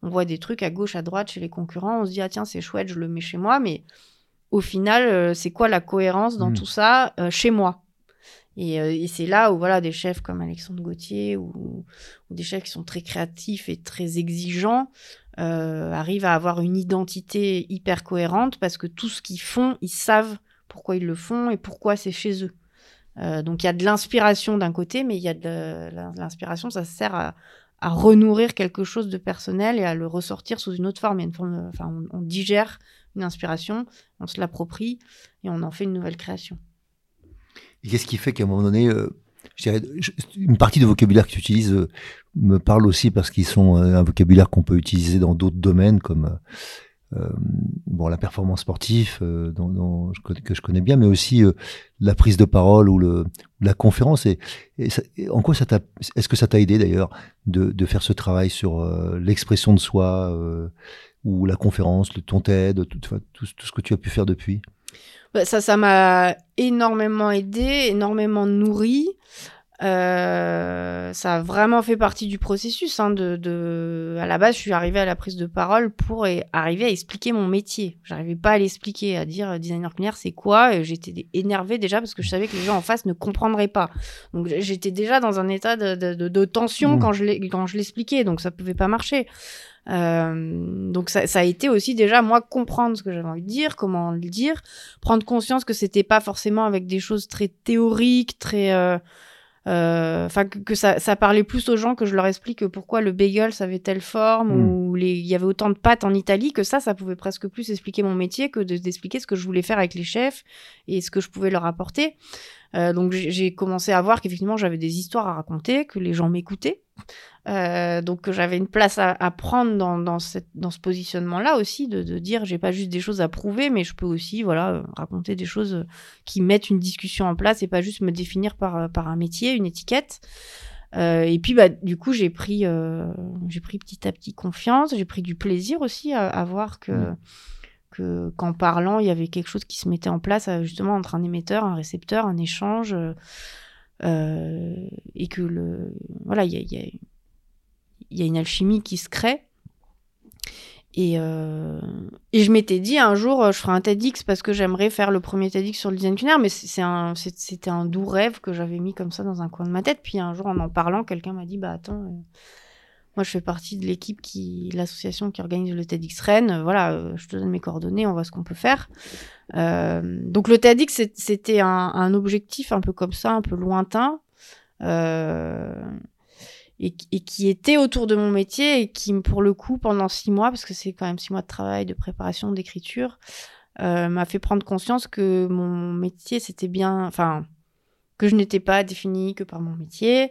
on voit des trucs à gauche, à droite chez les concurrents, on se dit « Ah tiens, c'est chouette, je le mets chez moi », mais au final, euh, c'est quoi la cohérence dans mmh. tout ça euh, chez moi ? Et, euh, et c'est là où voilà, des chefs comme Alexandre Gauthier ou, ou des chefs qui sont très créatifs et très exigeants euh, arrivent à avoir une identité hyper cohérente parce que tout ce qu'ils font, ils savent pourquoi ils le font et pourquoi c'est chez eux. Euh, donc, il y a de l'inspiration d'un côté, mais il y a de l'inspiration, ça sert à, à renourrir quelque chose de personnel et à le ressortir sous une autre forme. Il y a une forme enfin, on, on digère une inspiration, on se l'approprie et on en fait une nouvelle création. Et qu'est-ce qui fait qu'à un moment donné, euh, je dirais, je, une partie de vocabulaire que tu utilises euh, me parle aussi parce qu'ils sont euh, un vocabulaire qu'on peut utiliser dans d'autres domaines comme euh, bon, la performance sportive euh, dont, dont je, que je connais bien, mais aussi euh, la prise de parole ou le, la conférence. Et, et, ça, et en quoi ça t'a, est-ce que ça t'a aidé d'ailleurs de, de faire ce travail sur euh, l'expression de soi euh, ou la conférence, le, ton TED, tout, tout, tout ce que tu as pu faire depuis ? Ça, ça m'a énormément aidée, énormément nourrie. Euh, ça a vraiment fait partie du processus. Hein, de, de... À la base, je suis arrivée à la prise de parole pour et... arriver à expliquer mon métier. Je n'arrivais pas à l'expliquer, à dire designer culinaire, c'est quoi ? Et j'étais énervée déjà parce que je savais que les gens en face ne comprendraient pas. Donc, j'étais déjà dans un état de, de, de, de tension mmh. quand je l'ai, quand je l'expliquais. Donc, ça ne pouvait pas marcher. Euh, donc ça, ça a été aussi déjà moi comprendre ce que j'avais envie de dire, comment le dire, prendre conscience que c'était pas forcément avec des choses très théoriques, très euh, euh, que, que ça, ça parlait plus aux gens que je leur explique pourquoi le bagel ça avait telle forme mmh. ou il y avait autant de pâtes en Italie que ça, ça pouvait presque plus expliquer mon métier que de, d'expliquer ce que je voulais faire avec les chefs et ce que je pouvais leur apporter. Euh, donc j'ai commencé à voir qu'effectivement j'avais des histoires à raconter, que les gens m'écoutaient, euh, donc que j'avais une place à, à prendre dans, dans, cette, dans ce positionnement-là aussi, de, de dire j'ai pas juste des choses à prouver, mais je peux aussi voilà, raconter des choses qui mettent une discussion en place et pas juste me définir par, par un métier, une étiquette. Euh, et puis bah, du coup j'ai pris, euh, j'ai pris petit à petit confiance, j'ai pris du plaisir aussi à, à voir que... Mmh. Que, qu'en parlant, il y avait quelque chose qui se mettait en place justement entre un émetteur, un récepteur, un échange, euh, et que le voilà, il y a, y a, y a une alchimie qui se crée. Et, euh, et je m'étais dit un jour, je ferai un TEDx parce que j'aimerais faire le premier TEDx sur le design culinaire, mais c'est, c'est un, c'est, c'était un doux rêve que j'avais mis comme ça dans un coin de ma tête. Puis un jour, en en parlant, quelqu'un m'a dit, bah attends. Euh, Moi, je fais partie de l'équipe qui, l'association qui organise le TEDx Rennes. Voilà, je te donne mes coordonnées, on voit ce qu'on peut faire. Euh, donc, le TEDx, c'était un, un objectif un peu comme ça, un peu lointain, euh, et, et qui était autour de mon métier et qui, pour le coup, pendant six mois, parce que c'est quand même six mois de travail, de préparation, d'écriture, euh, m'a fait prendre conscience que mon métier, c'était bien... Enfin, que je n'étais pas définie que par mon métier,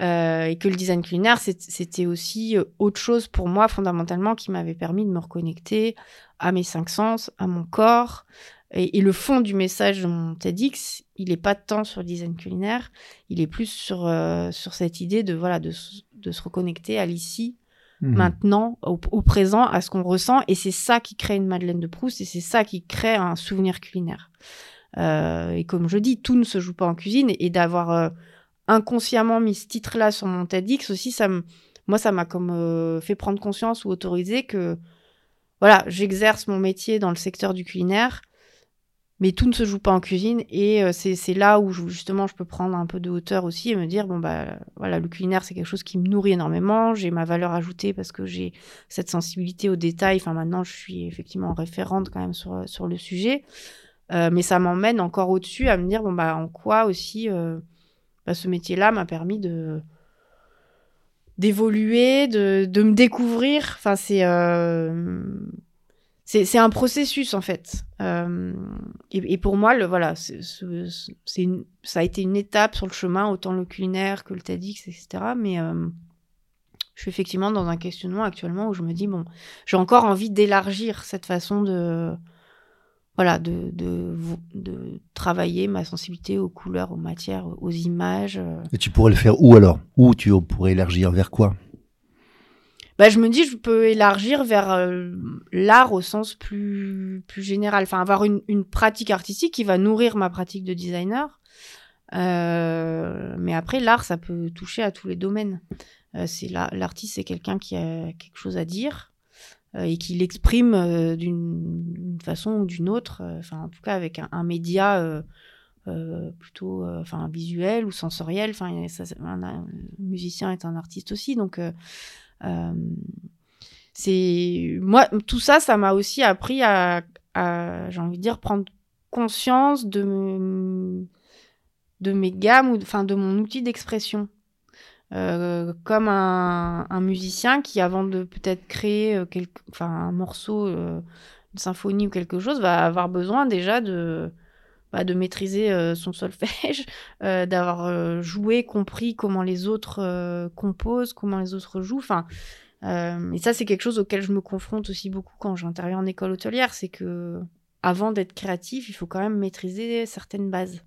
euh, et que le design culinaire, c'était aussi autre chose pour moi, fondamentalement, qui m'avait permis de me reconnecter à mes cinq sens, à mon corps. Et, et le fond du message de mon TEDx, il n'est pas tant sur le design culinaire, il est plus sur, euh, sur cette idée de, voilà, de, de se reconnecter à l'ici, mmh. maintenant, au, au présent, à ce qu'on ressent. Et c'est ça qui crée une Madeleine de Proust, et c'est ça qui crée un souvenir culinaire. Euh, et comme je dis, tout ne se joue pas en cuisine, et, et d'avoir euh, inconsciemment mis ce titre-là sur mon TEDx aussi, ça m- moi ça m'a comme euh, fait prendre conscience ou autoriser que voilà, j'exerce mon métier dans le secteur du culinaire, mais tout ne se joue pas en cuisine, et euh, c'est, c'est là où je, justement je peux prendre un peu de hauteur aussi et me dire bon bah voilà, le culinaire c'est quelque chose qui me nourrit énormément, j'ai ma valeur ajoutée parce que j'ai cette sensibilité aux détails. Enfin maintenant je suis effectivement référente quand même sur sur le sujet. Euh, mais ça m'emmène encore au-dessus à me dire bon bah en quoi aussi euh, bah, ce métier-là m'a permis de d'évoluer, de de me découvrir. Enfin c'est euh, C'est, c'est un processus, en fait. Euh, et, et pour moi, le, voilà, c'est, c'est une, ça a été une étape sur le chemin, autant le culinaire que le TEDx, et cetera. Mais euh, je suis effectivement dans un questionnement actuellement où je me dis, bon, j'ai encore envie d'élargir cette façon de, voilà, de, de, de travailler ma sensibilité aux couleurs, aux matières, aux images. Et tu pourrais le faire où alors? Où tu pourrais élargir? Vers quoi? Bah, je me dis, je peux élargir vers euh, l'art au sens plus, plus général. Enfin, avoir une, une pratique artistique qui va nourrir ma pratique de designer. Euh, mais après, l'art, ça peut toucher à tous les domaines. Euh, c'est la, l'artiste, c'est quelqu'un qui a quelque chose à dire euh, et qui l'exprime euh, d'une, d'une façon ou d'une autre. Euh, enfin, en tout cas, avec un, un média euh, euh, plutôt euh, enfin, visuel ou sensoriel. Enfin, ça, un, un musicien est un artiste aussi, donc... Euh, Euh, c'est moi tout ça ça m'a aussi appris à, à j'ai envie de dire prendre conscience de me, de mes gammes ou enfin de mon outil d'expression euh, comme un, un musicien qui avant de peut-être créer quelque enfin un morceau euh, une symphonie ou quelque chose va avoir besoin déjà de bah, de maîtriser euh, son solfège, euh, d'avoir euh, joué, compris comment les autres euh, composent, comment les autres jouent. Enfin, euh, et ça, c'est quelque chose auquel je me confronte aussi beaucoup quand j'interviens en école hôtelière. C'est que avant d'être créatif, il faut quand même maîtriser certaines bases.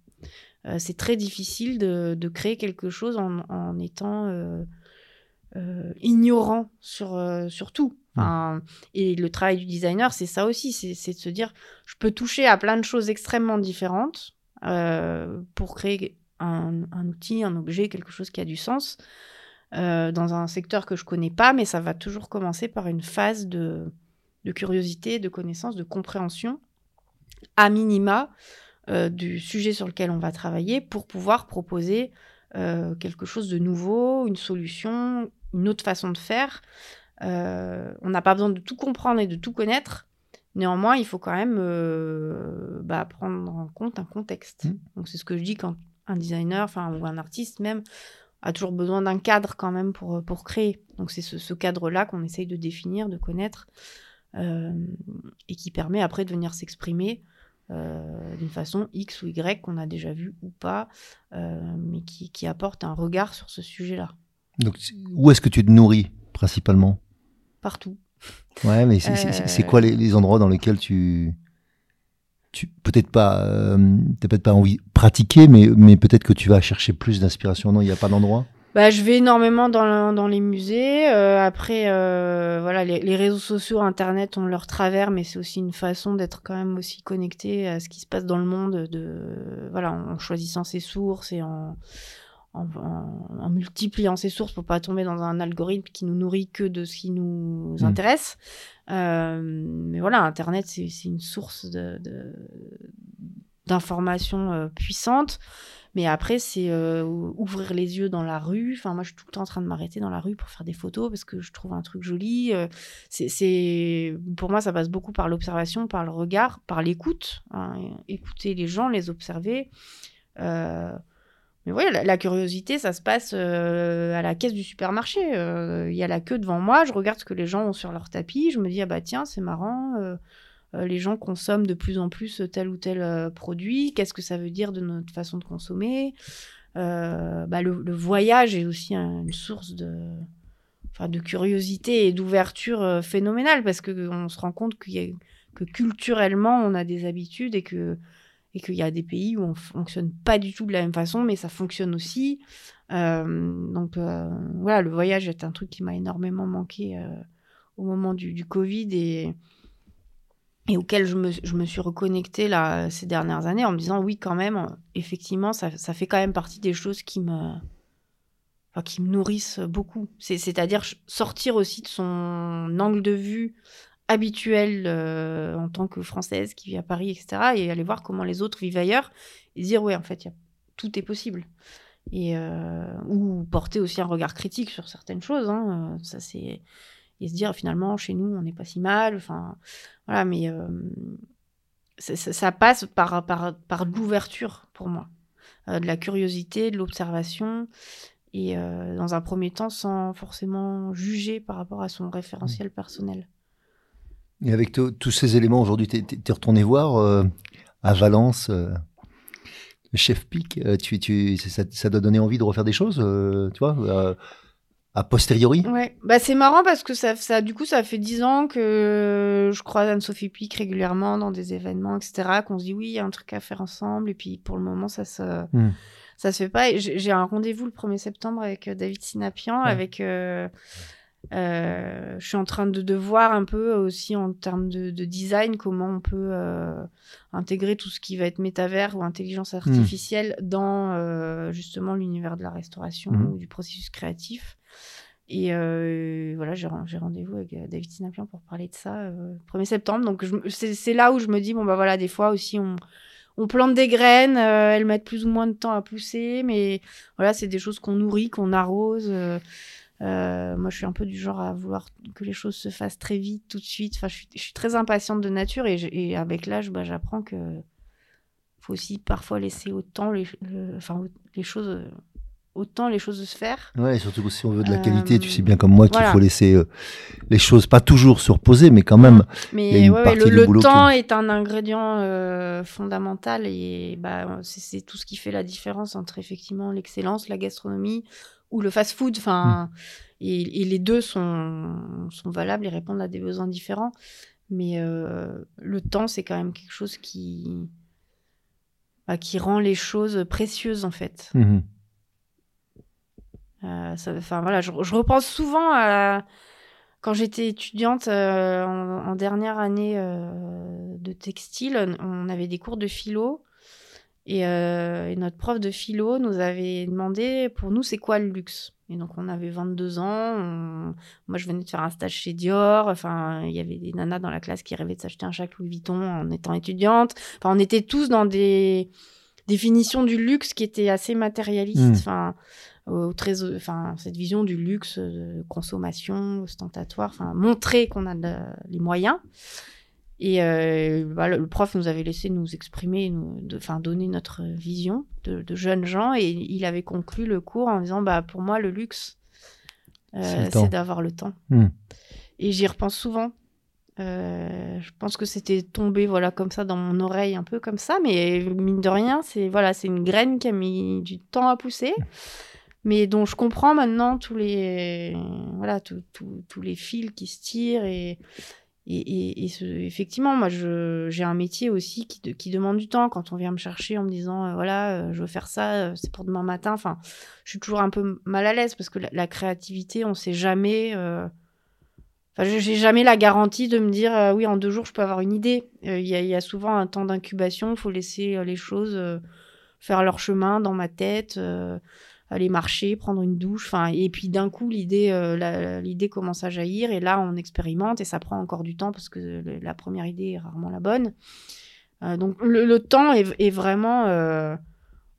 Euh, c'est très difficile de, de créer quelque chose en, en étant euh, euh, ignorant sur, euh, sur tout. Enfin, et le travail du designer, c'est ça aussi, c'est, c'est de se dire, je peux toucher à plein de choses extrêmement différentes euh, pour créer un, un outil, un objet, quelque chose qui a du sens euh, dans un secteur que je connais pas, mais ça va toujours commencer par une phase de, de curiosité, de connaissance, de compréhension, à minima, euh, du sujet sur lequel on va travailler pour pouvoir proposer euh, quelque chose de nouveau, une solution, une autre façon de faire. Euh, on n'a pas besoin de tout comprendre et de tout connaître. Néanmoins, il faut quand même euh, bah, prendre en compte un contexte. Mmh. Donc, c'est ce que je dis quand un designer, enfin, ou un artiste même, a toujours besoin d'un cadre quand même pour, pour créer. Donc, c'est ce, ce cadre-là qu'on essaye de définir, de connaître, euh, et qui permet après de venir s'exprimer euh, d'une façon X ou Y qu'on a déjà vu ou pas, euh, mais qui, qui apporte un regard sur ce sujet-là. Donc, où est-ce que tu te nourris principalement ? Partout. Ouais, mais c'est, euh... c'est, c'est quoi les, les endroits dans lesquels tu, tu peut-être pas, euh, t'as peut-être pas envie de pratiquer, mais, mais peut-être que tu vas chercher plus d'inspiration. Non, il n'y a pas d'endroit ? Bah, je vais énormément dans, le, dans les musées. Euh, après, euh, voilà, les, les réseaux sociaux, Internet ont leur travers, mais c'est aussi une façon d'être quand même aussi connecté à ce qui se passe dans le monde, de, voilà, en choisissant ses sources et en... En, en, en multipliant ses sources pour pas tomber dans un algorithme qui nous nourrit que de ce qui nous mmh. intéresse. Euh, mais voilà, Internet, c'est, c'est une source de, de, d'informations euh, puissantes. Mais après, c'est euh, ouvrir les yeux dans la rue. Enfin, moi, je suis tout le temps en train de m'arrêter dans la rue pour faire des photos parce que je trouve un truc joli. Euh, c'est, c'est... Pour moi, ça passe beaucoup par l'observation, par le regard, par l'écoute. Hein. Écouter les gens, les observer. Euh... Mais oui, la, la curiosité, ça se passe euh, à la caisse du supermarché. Il euh, y a la queue devant moi, je regarde ce que les gens ont sur leur tapis, je me dis « Ah bah tiens, c'est marrant, euh, euh, les gens consomment de plus en plus tel ou tel euh, produit, qu'est-ce que ça veut dire de notre façon de consommer euh, ?» bah, le, le voyage est aussi une source de, enfin, de curiosité et d'ouverture euh, phénoménale, parce qu'on se rend compte qu'il y a, que culturellement, on a des habitudes et que... et qu'il y a des pays où on ne fonctionne pas du tout de la même façon, mais ça fonctionne aussi. Euh, donc euh, voilà, le voyage est un truc qui m'a énormément manqué euh, au moment du, du Covid et, et auquel je me, je me suis reconnectée là, ces dernières années en me disant, oui, quand même, effectivement, ça, ça fait quand même partie des choses qui me, enfin, qui me nourrissent beaucoup. C'est, c'est-à-dire sortir aussi de son angle de vue habituelle euh, en tant que Française qui vit à Paris, et cetera, et aller voir comment les autres vivent ailleurs, et dire, ouais, en fait, y a, tout est possible. Et, euh, ou porter aussi un regard critique sur certaines choses, hein, ça c'est... Et se dire, finalement, chez nous, on n'est pas si mal, enfin, voilà, mais euh, ça, ça, ça passe par, par, par de l'ouverture, pour moi, euh, de la curiosité, de l'observation, et euh, dans un premier temps, sans forcément juger par rapport à son référentiel personnel. Et avec te, tous ces éléments, aujourd'hui, tu es retourné voir euh, à Valence, euh, le chef Pic, euh, tu, tu, ça, ça doit donner envie de refaire des choses, euh, tu vois euh, a posteriori. Ouais, bah c'est marrant parce que ça, ça, du coup, ça fait dix ans que je croise Anne-Sophie Pic régulièrement dans des événements, et cetera. Qu'on se dit oui, il y a un truc à faire ensemble, et puis pour le moment, ça se, mmh. ça se fait pas. Et j'ai un rendez-vous le premier septembre avec David Sinapian, ouais. avec. Euh, euh, je suis en train de, de voir un peu aussi en termes de, de design comment on peut euh, intégrer tout ce qui va être métavers ou intelligence artificielle mmh. dans euh, justement l'univers de la restauration mmh. ou du processus créatif. Et euh, voilà, j'ai, j'ai rendez-vous avec David Sinapian pour parler de ça euh, premier septembre. Donc, je, c'est, c'est là où je me dis, bon, bah voilà, des fois aussi, on, on plante des graines, euh, elles mettent plus ou moins de temps à pousser, mais voilà, c'est des choses qu'on nourrit, qu'on arrose. Euh, euh, moi, je suis un peu du genre à vouloir que les choses se fassent très vite, tout de suite. Enfin, je suis, je suis très impatiente de nature et, je, et avec l'âge, bah, j'apprends que faut aussi parfois laisser autant les, le, enfin, les choses. Autant les choses de se faire. Ouais, surtout si on veut de la qualité, euh, tu sais bien comme moi qu'il voilà. faut laisser euh, les choses, pas toujours se reposer, mais quand même. Mais ouais, ouais, le, le temps qui... est un ingrédient euh, fondamental et bah, c'est, c'est tout ce qui fait la différence entre effectivement l'excellence, la gastronomie ou le fast-food. Enfin, mmh. et, et les deux sont, sont valables et répondent à des besoins différents. Mais euh, le temps, c'est quand même quelque chose qui, bah, qui rend les choses précieuses en fait. Mmh. Euh, ça, voilà, je, je repense souvent à quand j'étais étudiante euh, en, en dernière année euh, de textile, on avait des cours de philo et, euh, et notre prof de philo nous avait demandé pour nous c'est quoi le luxe. Et donc on avait vingt-deux ans, on... moi je venais de faire un stage chez Dior, enfin il y avait des nanas dans la classe qui rêvaient de s'acheter un sac Louis Vuitton en étant étudiante. Enfin on était tous dans des définitions du luxe qui étaient assez matérialistes. Enfin. Mmh. Au très, enfin, cette vision du luxe, de consommation, ostentatoire, enfin, montrer qu'on a de, les moyens. Et euh, bah, le, le prof nous avait laissé nous exprimer, nous, de, enfin, donner notre vision de, de jeunes gens. Et il avait conclu le cours en disant bah, pour moi, le luxe, euh, c'est, le c'est d'avoir le temps. Mmh. Et j'y repense souvent. Euh, je pense que c'était tombé voilà, comme ça dans mon oreille, un peu comme ça. Mais mine de rien, c'est, voilà, c'est une graine qui a mis du temps à pousser. Mais dont je comprends maintenant tous les, voilà, tout, tout, tous les fils qui se tirent. Et, et, et, et ce, effectivement, moi, je, j'ai un métier aussi qui, de, qui demande du temps. Quand on vient me chercher en me disant, euh, voilà, euh, je veux faire ça, euh, c'est pour demain matin. Enfin, je suis toujours un peu mal à l'aise parce que la, la créativité, on ne sait jamais... Euh... Enfin, je n'ai jamais la garantie de me dire, euh, oui, en deux jours, je peux avoir une idée. Il euh, y, y a souvent un temps d'incubation. Il faut laisser euh, les choses euh, faire leur chemin dans ma tête. Euh... aller marcher, prendre une douche, enfin, et puis d'un coup, l'idée, euh, la, l'idée commence à jaillir, et là, on expérimente, et ça prend encore du temps, parce que le, la première idée est rarement la bonne. Euh, donc, le, le temps est, est vraiment euh,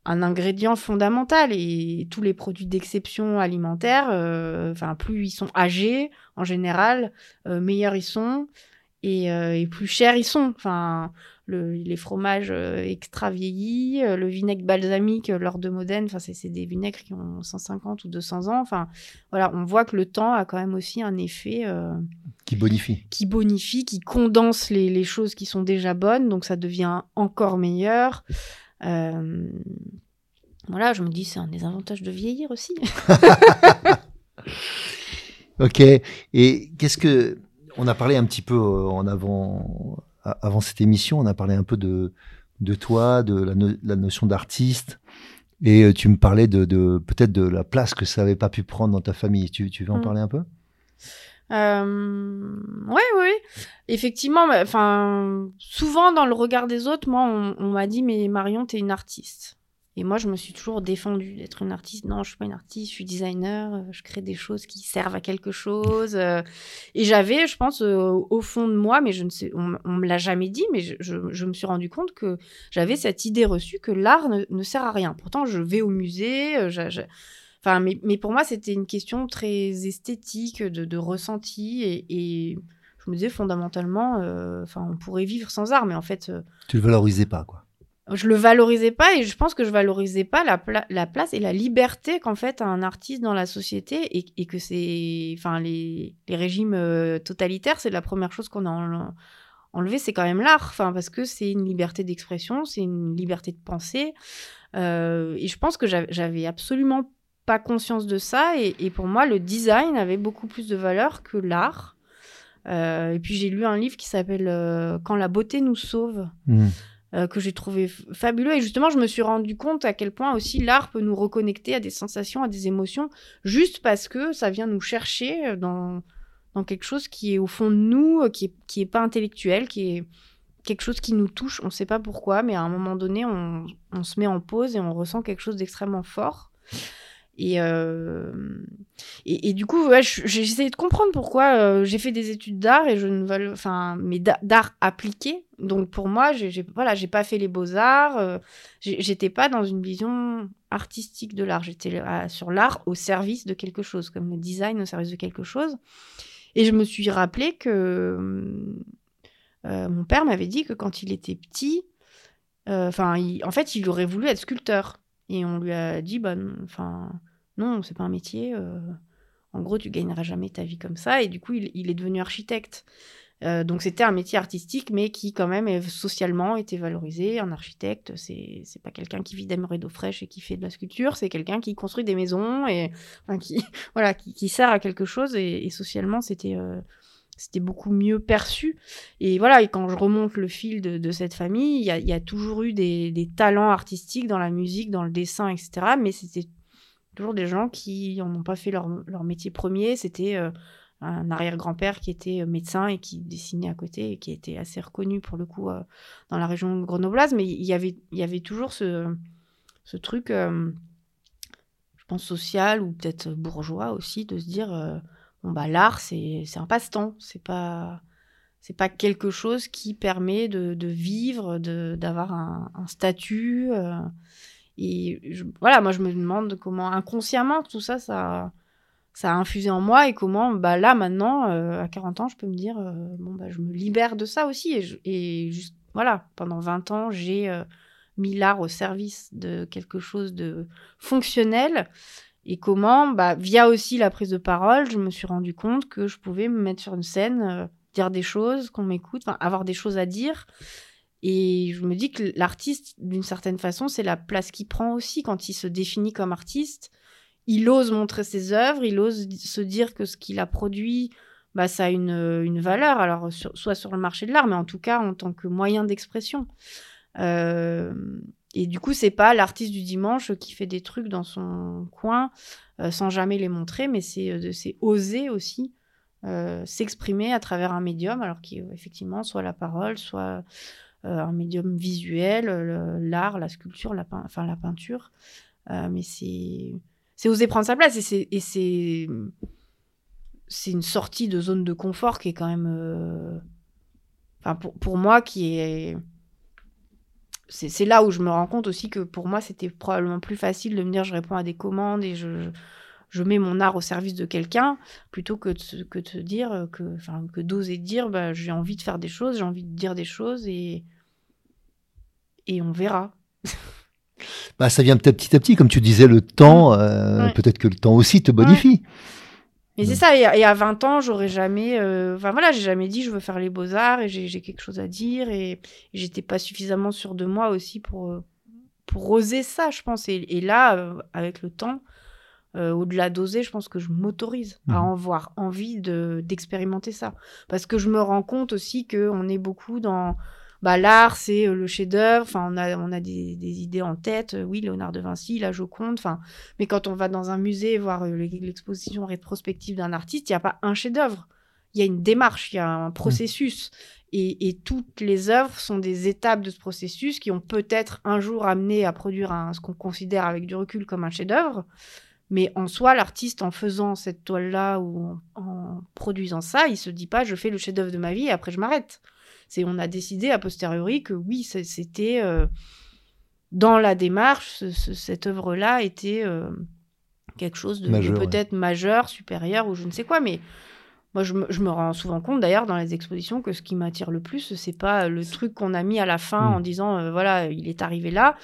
un ingrédient fondamental, et tous les produits d'exception alimentaire, euh, plus ils sont âgés, en général, euh, meilleurs ils sont, et, euh, et plus chers ils sont, enfin... Le, les fromages euh, extra vieillis, euh, le vinaigre balsamique euh, lors de Modène, c'est, c'est des vinaigres qui ont cent cinquante ou deux cents ans. Voilà, on voit que le temps a quand même aussi un effet... Euh, qui bonifie. Qui bonifie, qui condense les, les choses qui sont déjà bonnes, donc ça devient encore meilleur. Euh, voilà, je me dis, c'est un des avantages de vieillir aussi. Ok, et qu'est-ce que... On a parlé un petit peu euh, en avant... Avant cette émission, on a parlé un peu de, de toi, de la, no, la notion d'artiste, et tu me parlais de, de, peut-être de la place que ça n'avait pas pu prendre dans ta famille. Tu, tu veux en mmh. parler un peu ? Euh, oui, oui. Effectivement, enfin, souvent dans le regard des autres, moi, on, on m'a dit « mais Marion, t'es une artiste ». Et moi, je me suis toujours défendue d'être une artiste. Non, je ne suis pas une artiste, je suis designer, je crée des choses qui servent à quelque chose. Et j'avais, je pense, au fond de moi, mais je ne sais, on, on me l'a jamais dit, mais je, je, je me suis rendu compte que j'avais cette idée reçue que l'art ne, ne sert à rien. Pourtant, je vais au musée, je, je... Enfin, mais, mais pour moi, c'était une question très esthétique, de, de ressenti et... et... Je me disais fondamentalement, euh, enfin, on pourrait vivre sans art, mais en fait... Euh, tu le valorisais pas, quoi. je le valorisais pas, et je pense que je valorisais pas la, pla- la place et la liberté qu'en fait a un artiste dans la société, et, et que c'est, enfin, les, les régimes euh, totalitaires, c'est la première chose qu'on a en, enlevé, c'est quand même l'art, enfin, parce que c'est une liberté d'expression, c'est une liberté de penser, euh, et je pense que j'avais, j'avais absolument pas conscience de ça, et, et pour moi le design avait beaucoup plus de valeur que l'art. Euh, et puis j'ai lu un livre qui s'appelle euh, « Quand la beauté nous sauve », mmh. euh, que j'ai trouvé f- fabuleux. Et justement, je me suis rendu compte à quel point aussi l'art peut nous reconnecter à des sensations, à des émotions, juste parce que ça vient nous chercher dans, dans quelque chose qui est au fond de nous, qui est, qui est pas intellectuel, qui est quelque chose qui nous touche. On ne sait pas pourquoi, mais à un moment donné, on, on se met en pause et on ressent quelque chose d'extrêmement fort. Et, euh, et, et du coup, ouais, j'ai essayé de comprendre pourquoi euh, j'ai fait des études d'art, et je ne valo... enfin, mais d'art appliqué. Donc pour moi, j'ai, j'ai, voilà, j'ai pas fait les beaux-arts, euh, j'étais pas dans une vision artistique de l'art, j'étais euh, sur l'art au service de quelque chose, comme le design au service de quelque chose. Et je me suis rappelé que euh, mon père m'avait dit que quand il était petit, euh, il, en fait, il aurait voulu être sculpteur. Et on lui a dit, bah, enfin, non, c'est pas un métier. Euh, en gros, tu gagneras jamais ta vie comme ça. Et du coup, il, il est devenu architecte. Euh, donc, c'était un métier artistique, mais qui, quand même, est, socialement, était valorisé. Un architecte, c'est, c'est pas quelqu'un qui vit d'amorée d'eau fraîche et qui fait de la sculpture. C'est quelqu'un qui construit des maisons et enfin, qui, voilà, qui, qui sert à quelque chose. Et, et socialement, c'était... Euh, c'était beaucoup mieux perçu. Et voilà, et quand je remonte le fil de, de cette famille, il y a, y a toujours eu des, des talents artistiques dans la musique, dans le dessin, et cetera. Mais c'était toujours des gens qui n'en ont pas fait leur, leur métier premier. C'était euh, un arrière-grand-père qui était médecin et qui dessinait à côté et qui était assez reconnu, pour le coup, euh, dans la région grenobloise. Mais y avait, y avait toujours ce, ce truc, euh, je pense, social ou peut-être bourgeois aussi, de se dire... Euh, Bon bah, l'art, c'est, c'est un passe-temps, c'est pas, c'est pas quelque chose qui permet de, de vivre, de, d'avoir un, un statut. Euh, et je, voilà, moi, je me demande comment inconsciemment tout ça, ça, ça a infusé en moi, et comment, bah, là, maintenant, euh, à quarante ans, je peux me dire, euh, bon, bah, je me libère de ça aussi. Et, je, et juste, voilà, pendant vingt ans, j'ai euh, mis l'art au service de quelque chose de fonctionnel. Et comment, bah, via aussi la prise de parole, je me suis rendu compte que je pouvais me mettre sur une scène, euh, dire des choses, qu'on m'écoute, avoir des choses à dire. Et je me dis que l'artiste, d'une certaine façon, c'est la place qu'il prend aussi quand il se définit comme artiste. Il ose montrer ses œuvres, il ose se dire que ce qu'il a produit, bah, ça a une, une valeur, alors sur, soit sur le marché de l'art, mais en tout cas en tant que moyen d'expression. Euh... Et du coup, c'est pas l'artiste du dimanche qui fait des trucs dans son coin euh, sans jamais les montrer, mais c'est, euh, c'est oser aussi euh, s'exprimer à travers un médium, alors qui est effectivement soit la parole, soit euh, un médium visuel, le, l'art, la sculpture, la, pein- enfin, la peinture. Euh, mais c'est, c'est oser prendre sa place, et c'est, et c'est, c'est une sortie de zone de confort qui est quand même... Euh, enfin, pour, pour moi, qui est... C'est, c'est là où je me rends compte aussi que pour moi, c'était probablement plus facile de me dire je réponds à des commandes et je, je, je mets mon art au service de quelqu'un, plutôt que de, que de dire, que, enfin, que d'oser dire bah, j'ai envie de faire des choses, j'ai envie de dire des choses et, et on verra. Bah, ça vient petit à petit, comme tu disais, le temps, euh, ouais. Peut-être que le temps aussi te bonifie. Ouais. Mais c'est ça, et à vingt ans, j'aurais jamais... Euh, enfin voilà, j'ai jamais dit je veux faire les beaux-arts et j'ai, j'ai quelque chose à dire, et, et j'étais pas suffisamment sûre de moi aussi pour, pour oser ça, je pense. Et, et là, euh, avec le temps, euh, au-delà d'oser, je pense que je m'autorise mmh. à en avoir envie de, d'expérimenter ça. Parce que je me rends compte aussi qu'on est beaucoup dans... Bah, l'art, c'est le chef-d'œuvre, enfin, on a, on a des, des idées en tête, oui, Léonard de Vinci, la Joconde, enfin, mais quand on va dans un musée voir l'exposition rétrospective d'un artiste, il n'y a pas un chef-d'œuvre, il y a une démarche, il y a un processus, et, et toutes les œuvres sont des étapes de ce processus qui ont peut-être un jour amené à produire un, ce qu'on considère avec du recul comme un chef-d'œuvre, mais en soi, l'artiste, en faisant cette toile-là ou en, en produisant ça, il ne se dit pas « je fais le chef-d'œuvre de ma vie et après je m'arrête ». C'est, on a décidé a posteriori que oui, c'était euh, dans la démarche, ce, ce, cette œuvre-là était euh, quelque chose de, majeur, de peut-être ouais. majeur, supérieur ou je ne sais quoi. Mais Moi, je me, je me rends souvent compte, d'ailleurs, dans les expositions, que ce qui m'attire le plus, c'est pas le truc qu'on a mis à la fin mmh. en disant, euh, voilà, il est arrivé là.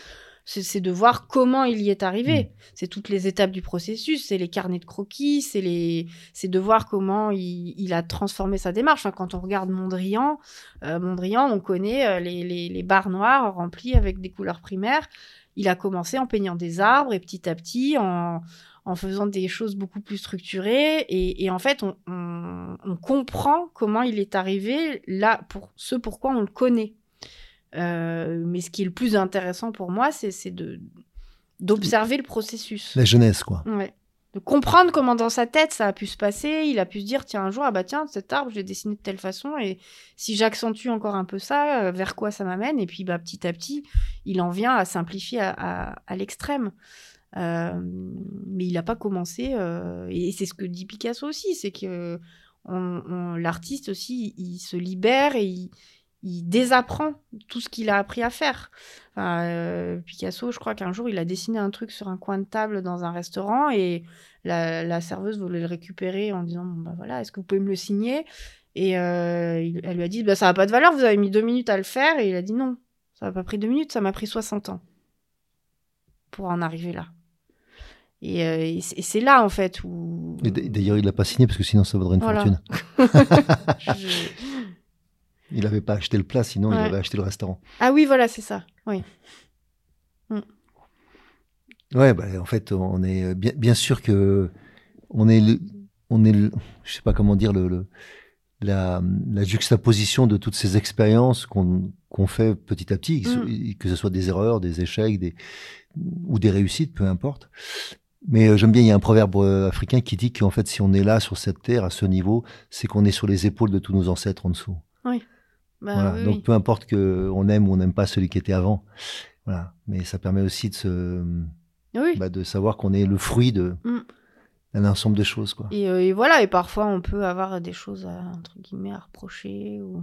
C'est, c'est de voir comment il y est arrivé. Mmh. C'est toutes les étapes du processus, c'est les carnets de croquis, c'est, les... c'est de voir comment il, il a transformé sa démarche. Enfin, quand on regarde Mondrian, euh, Mondrian, on connaît euh, les, les, les barres noires remplies avec des couleurs primaires. Il a commencé en peignant des arbres et petit à petit, en, en faisant des choses beaucoup plus structurées. Et, et en fait, on, on, on comprend comment il est arrivé là, pour ce pourquoi on le connaît. Euh, mais ce qui est le plus intéressant pour moi, c'est, c'est de, d'observer le processus. La jeunesse, quoi. Ouais. De comprendre comment dans sa tête ça a pu se passer. Il a pu se dire, tiens, un jour, ah bah tiens, cet arbre, je l'ai dessiné de telle façon, et si j'accentue encore un peu ça, euh, vers quoi ça m'amène? Et puis bah, petit à petit, il en vient à simplifier à, à, à l'extrême. Euh, mais il n'a pas commencé, euh, et c'est ce que dit Picasso aussi, c'est que on, on, l'artiste aussi, il, il se libère et il il désapprend tout ce qu'il a appris à faire. Enfin, euh, Picasso, je crois qu'un jour, il a dessiné un truc sur un coin de table dans un restaurant et la, la serveuse voulait le récupérer en disant « Bon, bah voilà, est-ce que vous pouvez me le signer ?» Et euh, il, elle lui a dit bah, « Ça n'a pas de valeur, vous avez mis deux minutes à le faire. » Et il a dit « Non, ça n'a pas pris deux minutes, ça m'a pris soixante ans pour en arriver là. » Et, euh, et, c'est, et c'est là, en fait, où... Et d'ailleurs, il ne l'a pas signé parce que sinon, ça vaudrait une voilà. fortune. je... Il n'avait pas acheté le plat, sinon ouais. il avait acheté le restaurant. Ah oui, voilà, c'est ça. Oui. Mm. Ouais, bah, en fait, on est bien, bien sûr que on est, le, on est, le, je sais pas comment dire, le, le la, la juxtaposition de toutes ces expériences qu'on qu'on fait petit à petit, mm. que ce soit des erreurs, des échecs, des ou des réussites, peu importe. Mais euh, j'aime bien, il y a un proverbe euh, africain qui dit qu'en fait, si on est là sur cette terre à ce niveau, c'est qu'on est sur les épaules de tous nos ancêtres en dessous. Oui. Bah, voilà. oui, Donc oui. peu importe qu'on aime ou on n'aime pas celui qui était avant, voilà. Mais ça permet aussi de se, oui. bah, de savoir qu'on est le fruit de mm. d'un ensemble de choses, quoi. Et, euh, et voilà. Et parfois on peut avoir des choses à, entre guillemets à reprocher ou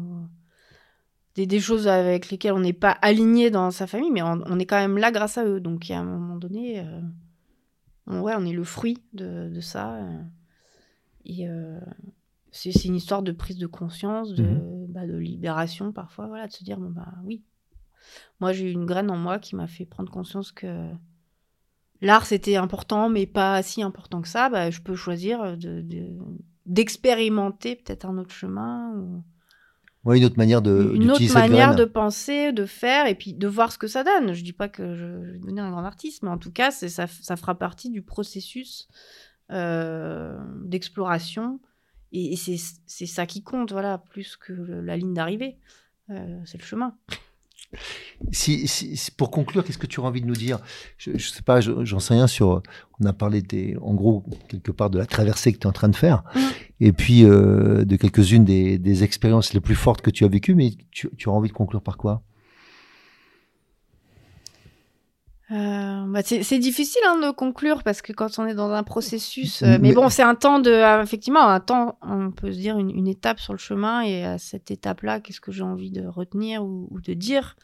des, des choses avec lesquelles on n'est pas aligné dans sa famille, mais on, on est quand même là grâce à eux. Donc à un moment donné, euh, on, ouais, on est le fruit de, de ça. Euh, et euh, c'est, c'est une histoire de prise de conscience, de mm-hmm. Bah de libération parfois, voilà, de se dire bon bah oui, moi j'ai eu une graine en moi qui m'a fait prendre conscience que l'art c'était important mais pas si important que ça, bah je peux choisir de, de, d'expérimenter peut-être un autre chemin ou... ouais, une autre manière de une autre manière de penser, de faire et puis de voir ce que ça donne. Je dis pas que je vais devenir un grand artiste, mais en tout cas c'est, ça, ça fera partie du processus euh, d'exploration. Et c'est, c'est ça qui compte, voilà, plus que le, la ligne d'arrivée. Euh, c'est le chemin. Si, si, pour conclure, qu'est-ce que tu aurais envie de nous dire ? Je ne sais pas, je, j'en sais rien sur... On a parlé, des, en gros, quelque part, de la traversée que tu es en train de faire. Mmh. Et puis, euh, de quelques-unes des, des expériences les plus fortes que tu as vécues. Mais tu, tu aurais envie de conclure par quoi ? Euh, bah c'est, c'est difficile hein, de conclure parce que quand on est dans un processus, euh, mais, mais bon, c'est un temps de, euh, effectivement, un temps, on peut se dire une, une étape sur le chemin et à cette étape-là, qu'est-ce que j'ai envie de retenir ou, ou de dire ?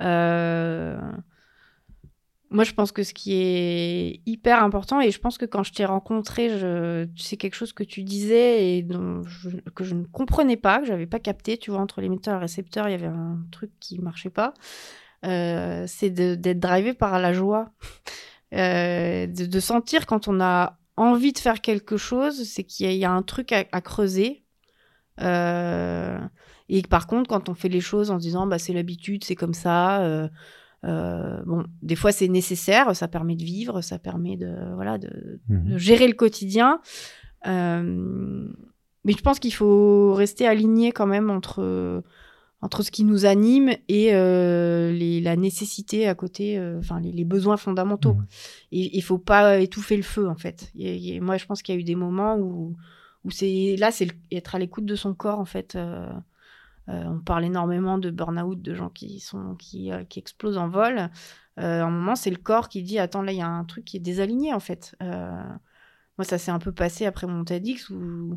euh, Moi, je pense que ce qui est hyper important et je pense que quand je t'ai rencontré, je, c'est quelque chose que tu disais et dont je, que je ne comprenais pas, que j'avais pas capté. Tu vois, entre l'émetteur et le récepteur, il y avait un truc qui marchait pas. Euh, c'est de, d'être drivé par la joie, euh, de, de sentir quand on a envie de faire quelque chose, c'est qu'il y a, il y a un truc à, à creuser. Euh, et par contre, quand on fait les choses en se disant bah, c'est l'habitude, c'est comme ça, euh, euh, bon, des fois c'est nécessaire, ça permet de vivre, ça permet de, voilà, de, mmh. de gérer le quotidien. Euh, mais je pense qu'il faut rester aligné quand même entre. entre ce qui nous anime et euh, les, la nécessité à côté, euh, enfin les, les besoins fondamentaux. Il mmh. faut pas étouffer le feu en fait. Et, et moi je pense qu'il y a eu des moments où, où c'est là c'est le, être à l'écoute de son corps en fait. Euh, euh, on parle énormément de burn-out, de gens qui sont qui euh, qui explosent en vol. Euh, à un moment c'est le corps qui dit attends là il y a un truc qui est désaligné en fait. Euh, moi ça s'est un peu passé après mon TEDx où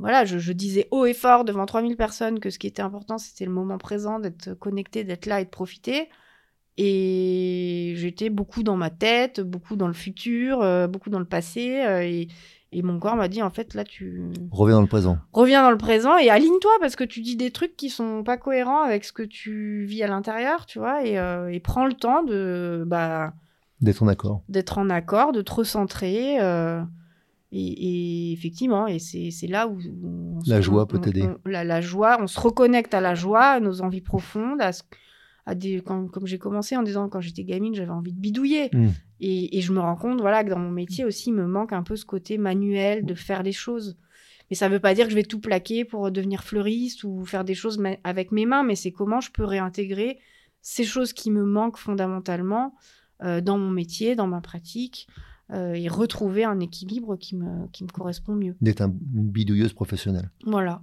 Voilà, je, je disais haut et fort devant trois mille personnes que ce qui était important, c'était le moment présent, d'être connecté, d'être là et de profiter. Et j'étais beaucoup dans ma tête, beaucoup dans le futur, euh, beaucoup dans le passé. Euh, et, et mon corps m'a dit, en fait, là, tu... Reviens dans le présent. Reviens dans le présent et aligne-toi, parce que tu dis des trucs qui sont pas cohérents avec ce que tu vis à l'intérieur, tu vois. Et, euh, et prends le temps de... Bah, d'être en accord. D'être en accord, de te recentrer. Euh, et, et effectivement, et c'est, c'est là où... On la joie on, peut t'aider. On, on, la, la joie, on se reconnecte à la joie, à nos envies profondes, à ce... À des, quand, comme j'ai commencé en disant, quand j'étais gamine, j'avais envie de bidouiller. Mmh. Et, et je me rends compte voilà, que dans mon métier aussi, il me manque un peu ce côté manuel de faire les choses. Mais ça ne veut pas dire que je vais tout plaquer pour devenir fleuriste ou faire des choses ma- avec mes mains, mais c'est comment je peux réintégrer ces choses qui me manquent fondamentalement euh, dans mon métier, dans ma pratique, euh, et retrouver un équilibre qui me, qui me correspond mieux. D'être un, une bidouilleuse professionnelle. Voilà.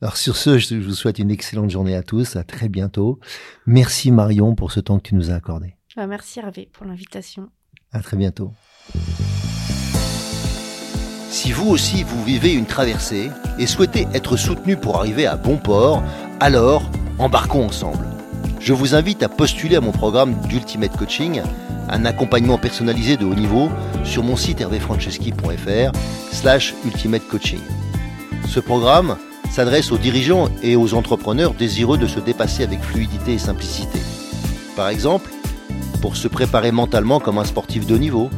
Alors sur ce, je vous souhaite une excellente journée à tous, à très bientôt. Merci Marion pour ce temps que tu nous as accordé. Merci Hervé pour l'invitation. À très bientôt. Si vous aussi vous vivez une traversée et souhaitez être soutenu pour arriver à bon port, alors embarquons ensemble. Je vous invite à postuler à mon programme d'Ultimate Coaching, un accompagnement personnalisé de haut niveau sur mon site hervéfranceschi point fr slash ultimate coaching. Ce programme s'adresse aux dirigeants et aux entrepreneurs désireux de se dépasser avec fluidité et simplicité. Par exemple, pour se préparer mentalement comme un sportif de haut niveau,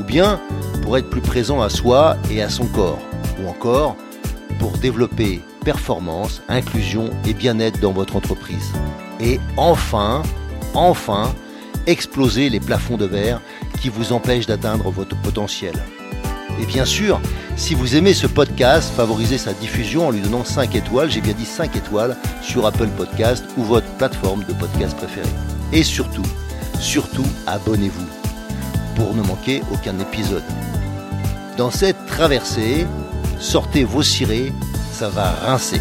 ou bien pour être plus présent à soi et à son corps, ou encore pour développer performance, inclusion et bien-être dans votre entreprise. Et enfin, enfin, exploser les plafonds de verre qui vous empêchent d'atteindre votre potentiel. Et bien sûr, si vous aimez ce podcast, favorisez sa diffusion en lui donnant cinq étoiles, j'ai bien dit cinq étoiles, sur Apple Podcast ou votre plateforme de podcast préférée. Et surtout, surtout, abonnez-vous pour ne manquer aucun épisode. Dans cette traversée, sortez vos cirés, ça va rincer.